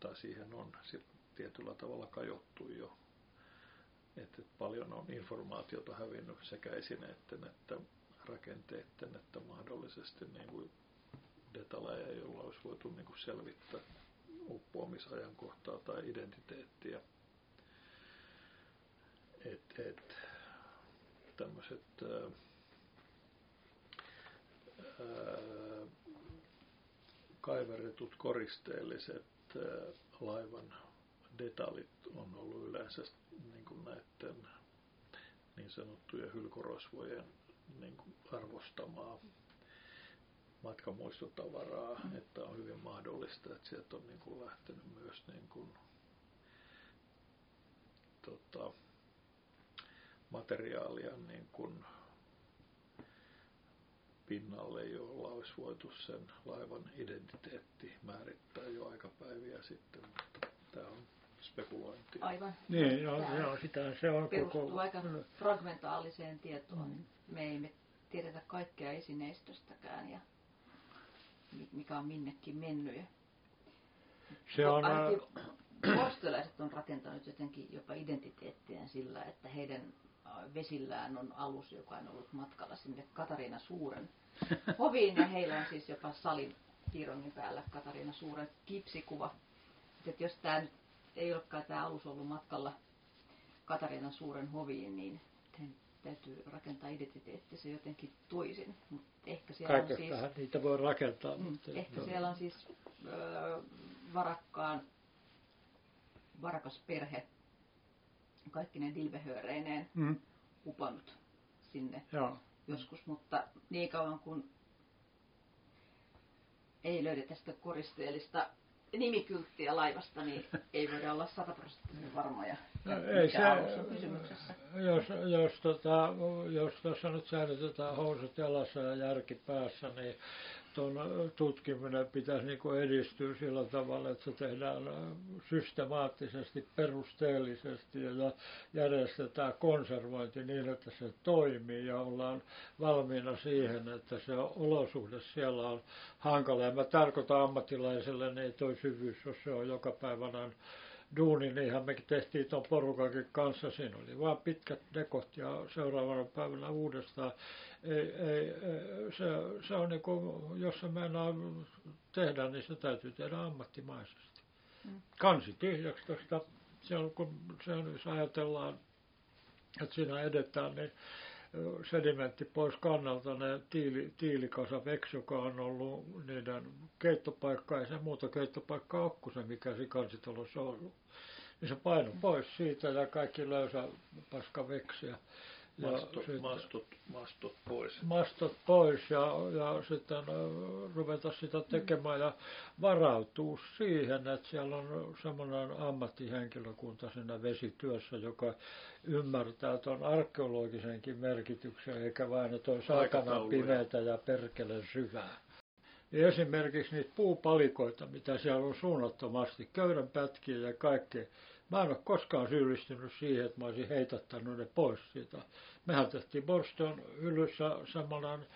tai siihen on tietyllä tavalla kajottu jo. Että paljon on informaatiota hävinnyt sekä esineiden että rakenteiden, että mahdollisesti niin kuin detaljeja, joilla olisi voitu niin kuin selvittää uppoamisajankohtaa tai identiteettiä. Että tämmöiset kaiverretut koristeelliset laivan detaljit on ollut yleensä niin kuin näiden niin sanottujen hylkorosvojen niin kuin arvostamaa matkamuistotavaraa, että on hyvin mahdollista, että sieltä on niin kuin lähtenyt myös niin kuin, materiaalia niin kuin pinnalle, jolla olisi voitu sen laivan identiteetti määrittää jo aikapäiviä sitten, mutta tämä on spekulointia. Aivan. Niin, sitähän se on perustuu koko aika fragmentaaliseen tietoon. Me emme tiedetä kaikkea esineistöstäkään ja mikä on minnekin mennyt. Se on Borstölaiset on rakentanut jotenkin jopa identiteettiään sillä, että heidän vesillään on alus, joka on ollut matkalla sinne Katariina Suuren hoviin, ja heillä on siis jopa salin piirongin päällä Katariina Suuren kipsikuva. Että jos tämä nyt ei olekaan tämä alus ollut matkalla Katariina Suuren hoviin, niin täytyy rakentaa identiteetti se jotenkin toisin. Mut ehkä siellä on siis, niitä voi rakentaa. Siellä on siis varakas perhe kaikki ne dilvehööreineen upannut sinne joskus, mutta niin kauan kun ei löydetä sitä koristeellista nimikylttiä laivasta, niin ei voida olla 100% varmoja. No, ei se, jos tuossa nyt säilytetään housut jalassa ja järki päässä, niin tuon tutkiminen pitäisi niin kuin edistyä sillä tavalla, että se tehdään systemaattisesti, perusteellisesti ja järjestetään konservointi niin, että se toimii ja ollaan valmiina siihen, että se olosuhde siellä on hankala. Ja mä tarkoitan ammattilaiselle, niin ei toi syvyys, jos se on joka päivänä duuni, niinhän mekin tehtiin tuon porukankin kanssa. Siinä oli vaan pitkät dekot ja seuraavana päivänä uudestaan. Se on niin kuin, jos se meinaa tehdä, niin se täytyy tehdä ammattimaisesti. Kansi tyhjäksi tuosta, kun jos ajatellaan, että siinä edetään, niin sedimentti pois kannalta, ne tiilikasaveks, joka on ollut niiden keittopaikka, ei se muuta keittopaikkaa ole kuin se, mikä se kansitalossa on ollut. Niin se paino pois siitä ja kaikki löysä paskaveksiä. Mastot pois. Mastot pois ja sitten ruveta sitä tekemään ja varautuu siihen, että siellä on semmoinen ammattihenkilökunta siinä vesityössä, joka ymmärtää tuon arkeologisenkin merkityksen, eikä vain, että on saatanan pimeätä ja perkeleen syvää. Ja esimerkiksi niitä puupalikoita, mitä siellä on suunnattomasti, köydänpätkiä ja kaikkea. Mä en ole koskaan syyllistynyt siihen, että mä olisin heitattanut ne pois siitä. Mehän tehtiin Borstön ylyssä semmoinen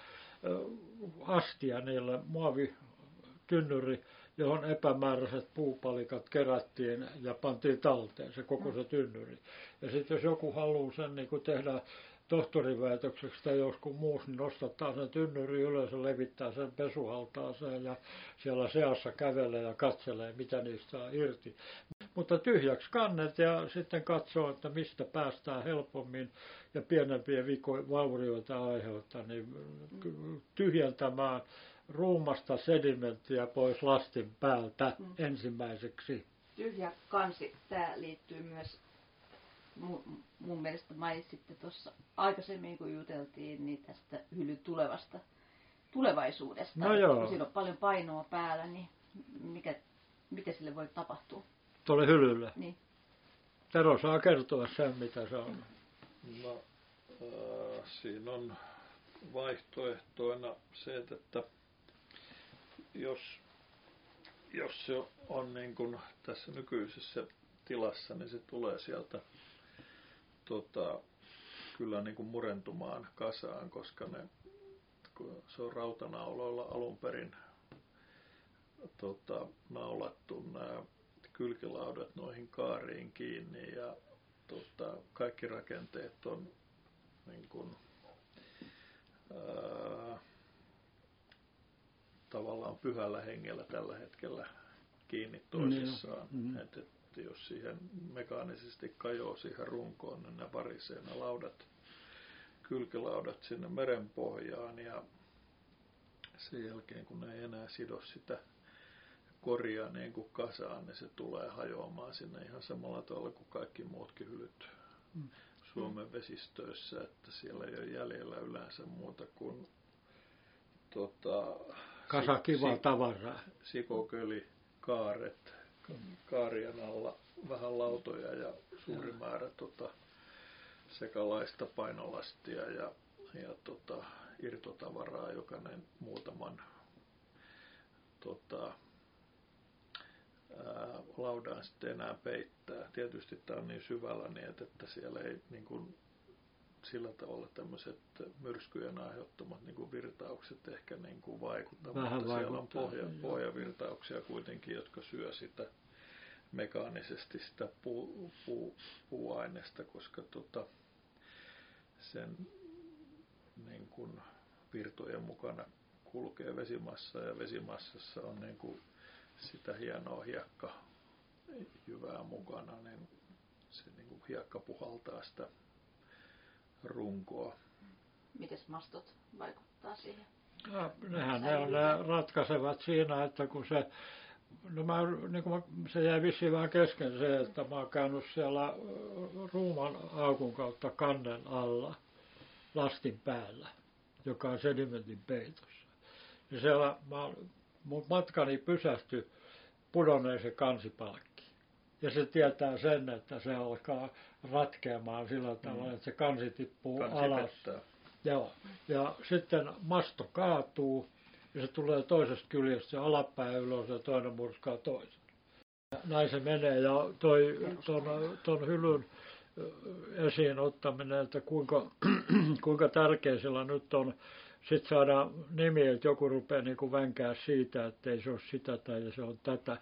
astia niillä, muovitynnyri, johon epämääräiset puupalikat kerättiin ja pantiin talteen, se koko se tynnyri. Ja sitten jos joku haluaa sen niin kun tehdä tohtoriväitökseksi tai joskus muussa, niin nostattaa sen tynnyri ylös ja levittää sen pesualtaaseen ja siellä seassa kävelee ja katselee, mitä niistä saa irti. Mutta tyhjäksi kannet ja sitten katsoo, että mistä päästään helpommin ja pienempiä vaurioita aiheuttaa, niin tyhjentämään ruumasta sedimenttiä pois lastin päältä ensimmäiseksi. Tyhjä kansi, tämä liittyy myös, mun mielestä mainitsitte tuossa aikaisemmin, kun juteltiin, niin tästä hylyn tulevaisuudesta. No joo. Kun siinä on paljon painoa päällä, niin mitä sille voi tapahtua? Tuolle hylylle. Niin. Tero saa kertoa sen, mitä se on. No, siinä on vaihtoehtoina se, että jos se on niin kuin tässä nykyisessä tilassa, niin se tulee sieltä kyllä niin kuin murentumaan kasaan, koska se on rautanauloilla alun perin naulattu nämä kylkilaudat noihin kaariin kiinni ja kaikki rakenteet on niin kuin, tavallaan pyhällä hengellä tällä hetkellä kiinni toisissaan. Mm-hmm. Että jos siihen mekaanisesti kajoaa siihen runkoon, niin ne varisee ne kylkilaudat sinne merenpohjaan ja sen jälkeen kun ne ei enää sido sitä korjaa niin kuin kasaan, niin se tulee hajoamaan sinne ihan samalla tavalla kuin kaikki muutkin hylyt Suomen vesistöissä, että siellä ei ole jäljellä yleensä muuta kuin kasakivaa tavaraa. Sikoköli, kaaret, kaarien alla vähän lautoja ja suuri määrä sekalaista painolastia ja irtotavaraa, joka ne muutaman laudaan sitten enää peittää. Tietysti tämä on niin syvällä niin, että siellä ei niin kuin, sillä tavalla tämmöiset myrskyjen aiheuttamat niin kuin virtaukset ehkä niin kuin vaikuta, mutta siellä on pohjavirtauksia kuitenkin, jotka syö sitä mekaanisesti sitä puuainesta, koska sen niin kuin virtojen mukana kulkee vesimassa ja vesimassassa on niin kuin sitä hienoa hiekka-jyvää mukana, niin se niin kuin hiekka puhaltaa sitä runkoa. Mites mastot vaikuttaa siihen? No, ne ratkaisevat siinä, että kun se, se jäi vissiin vähän kesken se, että mä oon käynyt siellä ruuman aukun kautta kannen alla lastin päällä, joka on sedimentin peitossa. Ja siellä matkani pysähtyi pudonneen se kansipalkki. Ja se tietää sen, että se alkaa ratkeamaan sillä tavalla, että se kansi tippuu alas. Joo. Ja sitten masto kaatuu ja se tulee toisesta kyljestä alapää ylös ja toinen murskaa toisen. Näin se menee ja tuon hylyn esiin ottaminen, että kuinka tärkeä sillä nyt on. Sitten saadaan nimi, että joku rupeaa niin vänkää siitä, että ei se ole sitä tai se on tätä.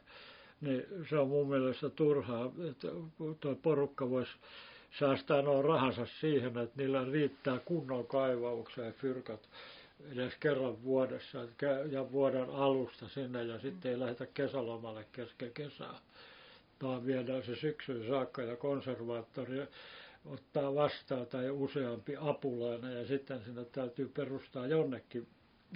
Niin se on mun mielestä turhaa, että tuo porukka voisi säästää nuo rahansa siihen, että niillä riittää kunnon kaivaukseen fyrkat edes kerran vuodessa ja vuoden alusta sinne ja sitten ei lähdetä kesälomalle kesken kesää, vaan viedään se syksyyn saakka ja konservaattori ottaa vastaan tai useampi apulainen ja sitten sinne täytyy perustaa jonnekin,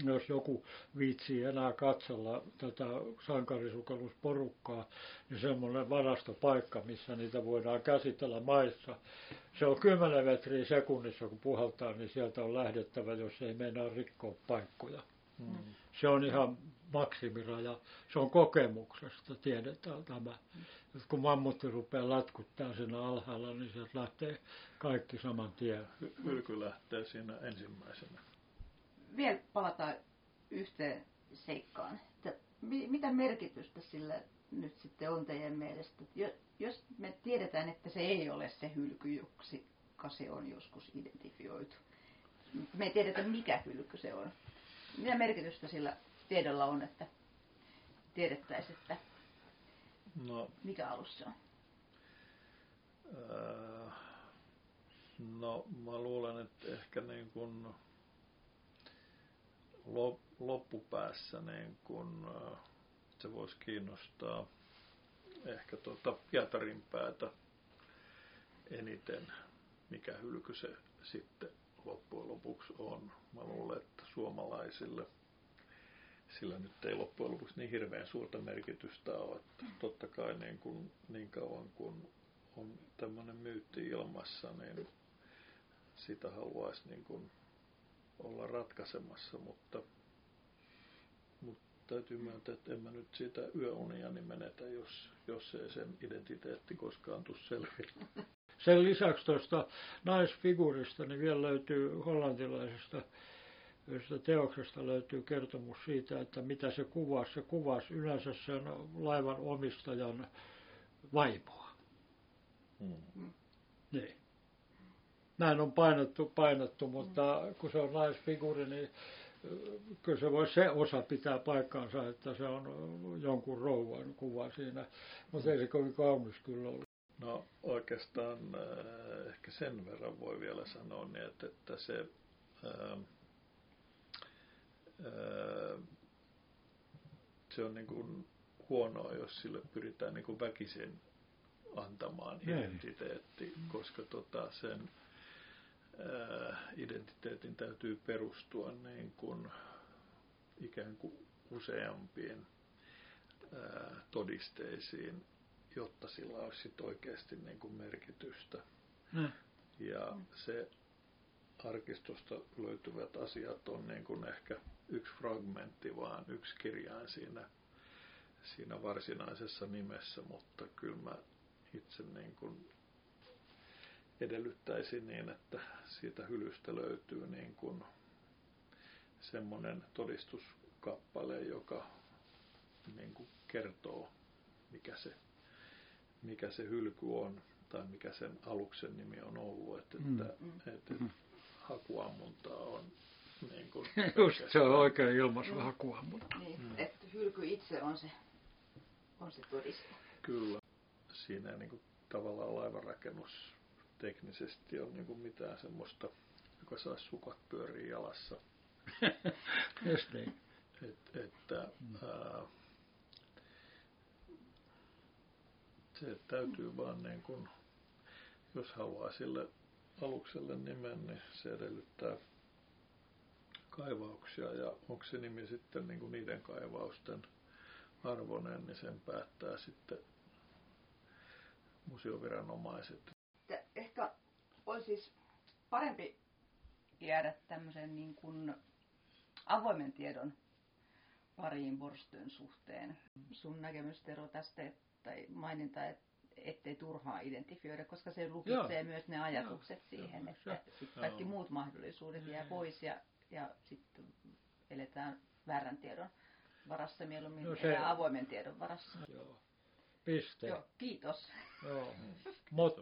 jos joku viitsii enää katsella tätä sankarisukellusporukkaa, niin semmoinen varastopaikka, missä niitä voidaan käsitellä maissa. Se on 10 metriä sekunnissa, kun puhaltaan, niin sieltä on lähdettävä, jos ei meinaa rikkoa paikkoja. Mm. Se on ihan maksimiraja. Se on kokemuksesta, tiedetään tämä. Et kun mammutti rupeaa lätkuttaa siinä alhaalla, niin sieltä lähtee kaikki saman tien. Hylky lähtee siinä ensimmäisenä. Vielä palataan yhteen seikkaan. Mitä merkitystä sillä nyt sitten on teidän mielestä? Jos me tiedetään, että se ei ole se hylky, joksi se on joskus identifioitu. Me ei tiedetä, mikä hylky se on. Mitä merkitystä sillä tiedolla on, että tiedettäisiin, että mikä alus se on? No, mä luulen, että ehkä niin kuin loppupäässä niin kun, se voisi kiinnostaa ehkä Pietarin päätä eniten, mikä hylky se sitten loppujen lopuksi on. Mä luulen, että suomalaisille sillä nyt ei loppujen lopuksi niin hirveän suurta merkitystä ole. Että totta kai niin kauan kun on tämmöinen myytti ilmassa, niin sitä haluaisi niin kun olla ratkaisemassa, mutta täytyy myöntää, että en mä nyt sitä yöuniani menetä, jos ei sen identiteetti koskaan tule selville. Sen lisäksi tuosta naisfiguurista niin vielä löytyy hollantilaisesta teoksesta löytyy kertomus siitä, että mitä se kuvasi. Se kuvasi yleensä sen laivan omistajan vaimoa. Mm. Niin. Näin on painettu, mutta kun se on naisfiguuri, niin kyllä se voi se osa pitää paikkaansa, että se on jonkun rouvan kuva siinä, mutta ei se kovin kaunis kyllä ollut. No oikeastaan ehkä sen verran voi vielä sanoa, niin että se se on niin kuin huonoa, jos sille pyritään niin kuin väkisin antamaan identiteetti, koska sen identiteetin täytyy perustua niin kuin ikään kuin useampiin todisteisiin, jotta sillä olisi sit oikeasti niin kuin merkitystä. Ja se arkistosta löytyvät asiat on niin kuin ehkä yksi fragmentti, vaan yksi kirjain siinä varsinaisessa nimessä, mutta kyllä mä itse niin kuin edellyttäisin niin, että siitä hylystä löytyy niin kuin semmoinen todistuskappale, joka niin kuin kertoo, mikä se hylky on tai mikä sen aluksen nimi on ollut, että hakuammuntaa on. Niin kuin just se on oikein ilmaisu hakuammuntaa. Niin, että hylky itse on se todiste. Kyllä. Siinä niin kuin tavallaan laivanrakennus teknisesti on niin kuin mitään semmoista, joka saisi sukat pyöriin jalassa. Just niin. Se täytyy vaan niin kuin, jos haluaa sille alukselle nimen, niin se edellyttää kaivauksia ja onko se nimi sitten niin kuin niiden kaivausten arvoinen, niin sen päättää sitten museoviranomaiset. Ehkä olisi siis parempi jäädä tämmöisen niin kuin avoimen tiedon pariin Borstön suhteen. Sun näkemys, Tero, tästä, tai maininta, ettei turhaa identifioida, koska se lukitsee myös ne ajatukset siihen, että kaikki muut mahdollisuudet jää pois ja sitten eletään väärän tiedon varassa mieluummin ja avoimen tiedon varassa. Joo. Piste. Joo, kiitos. Joo. Mot.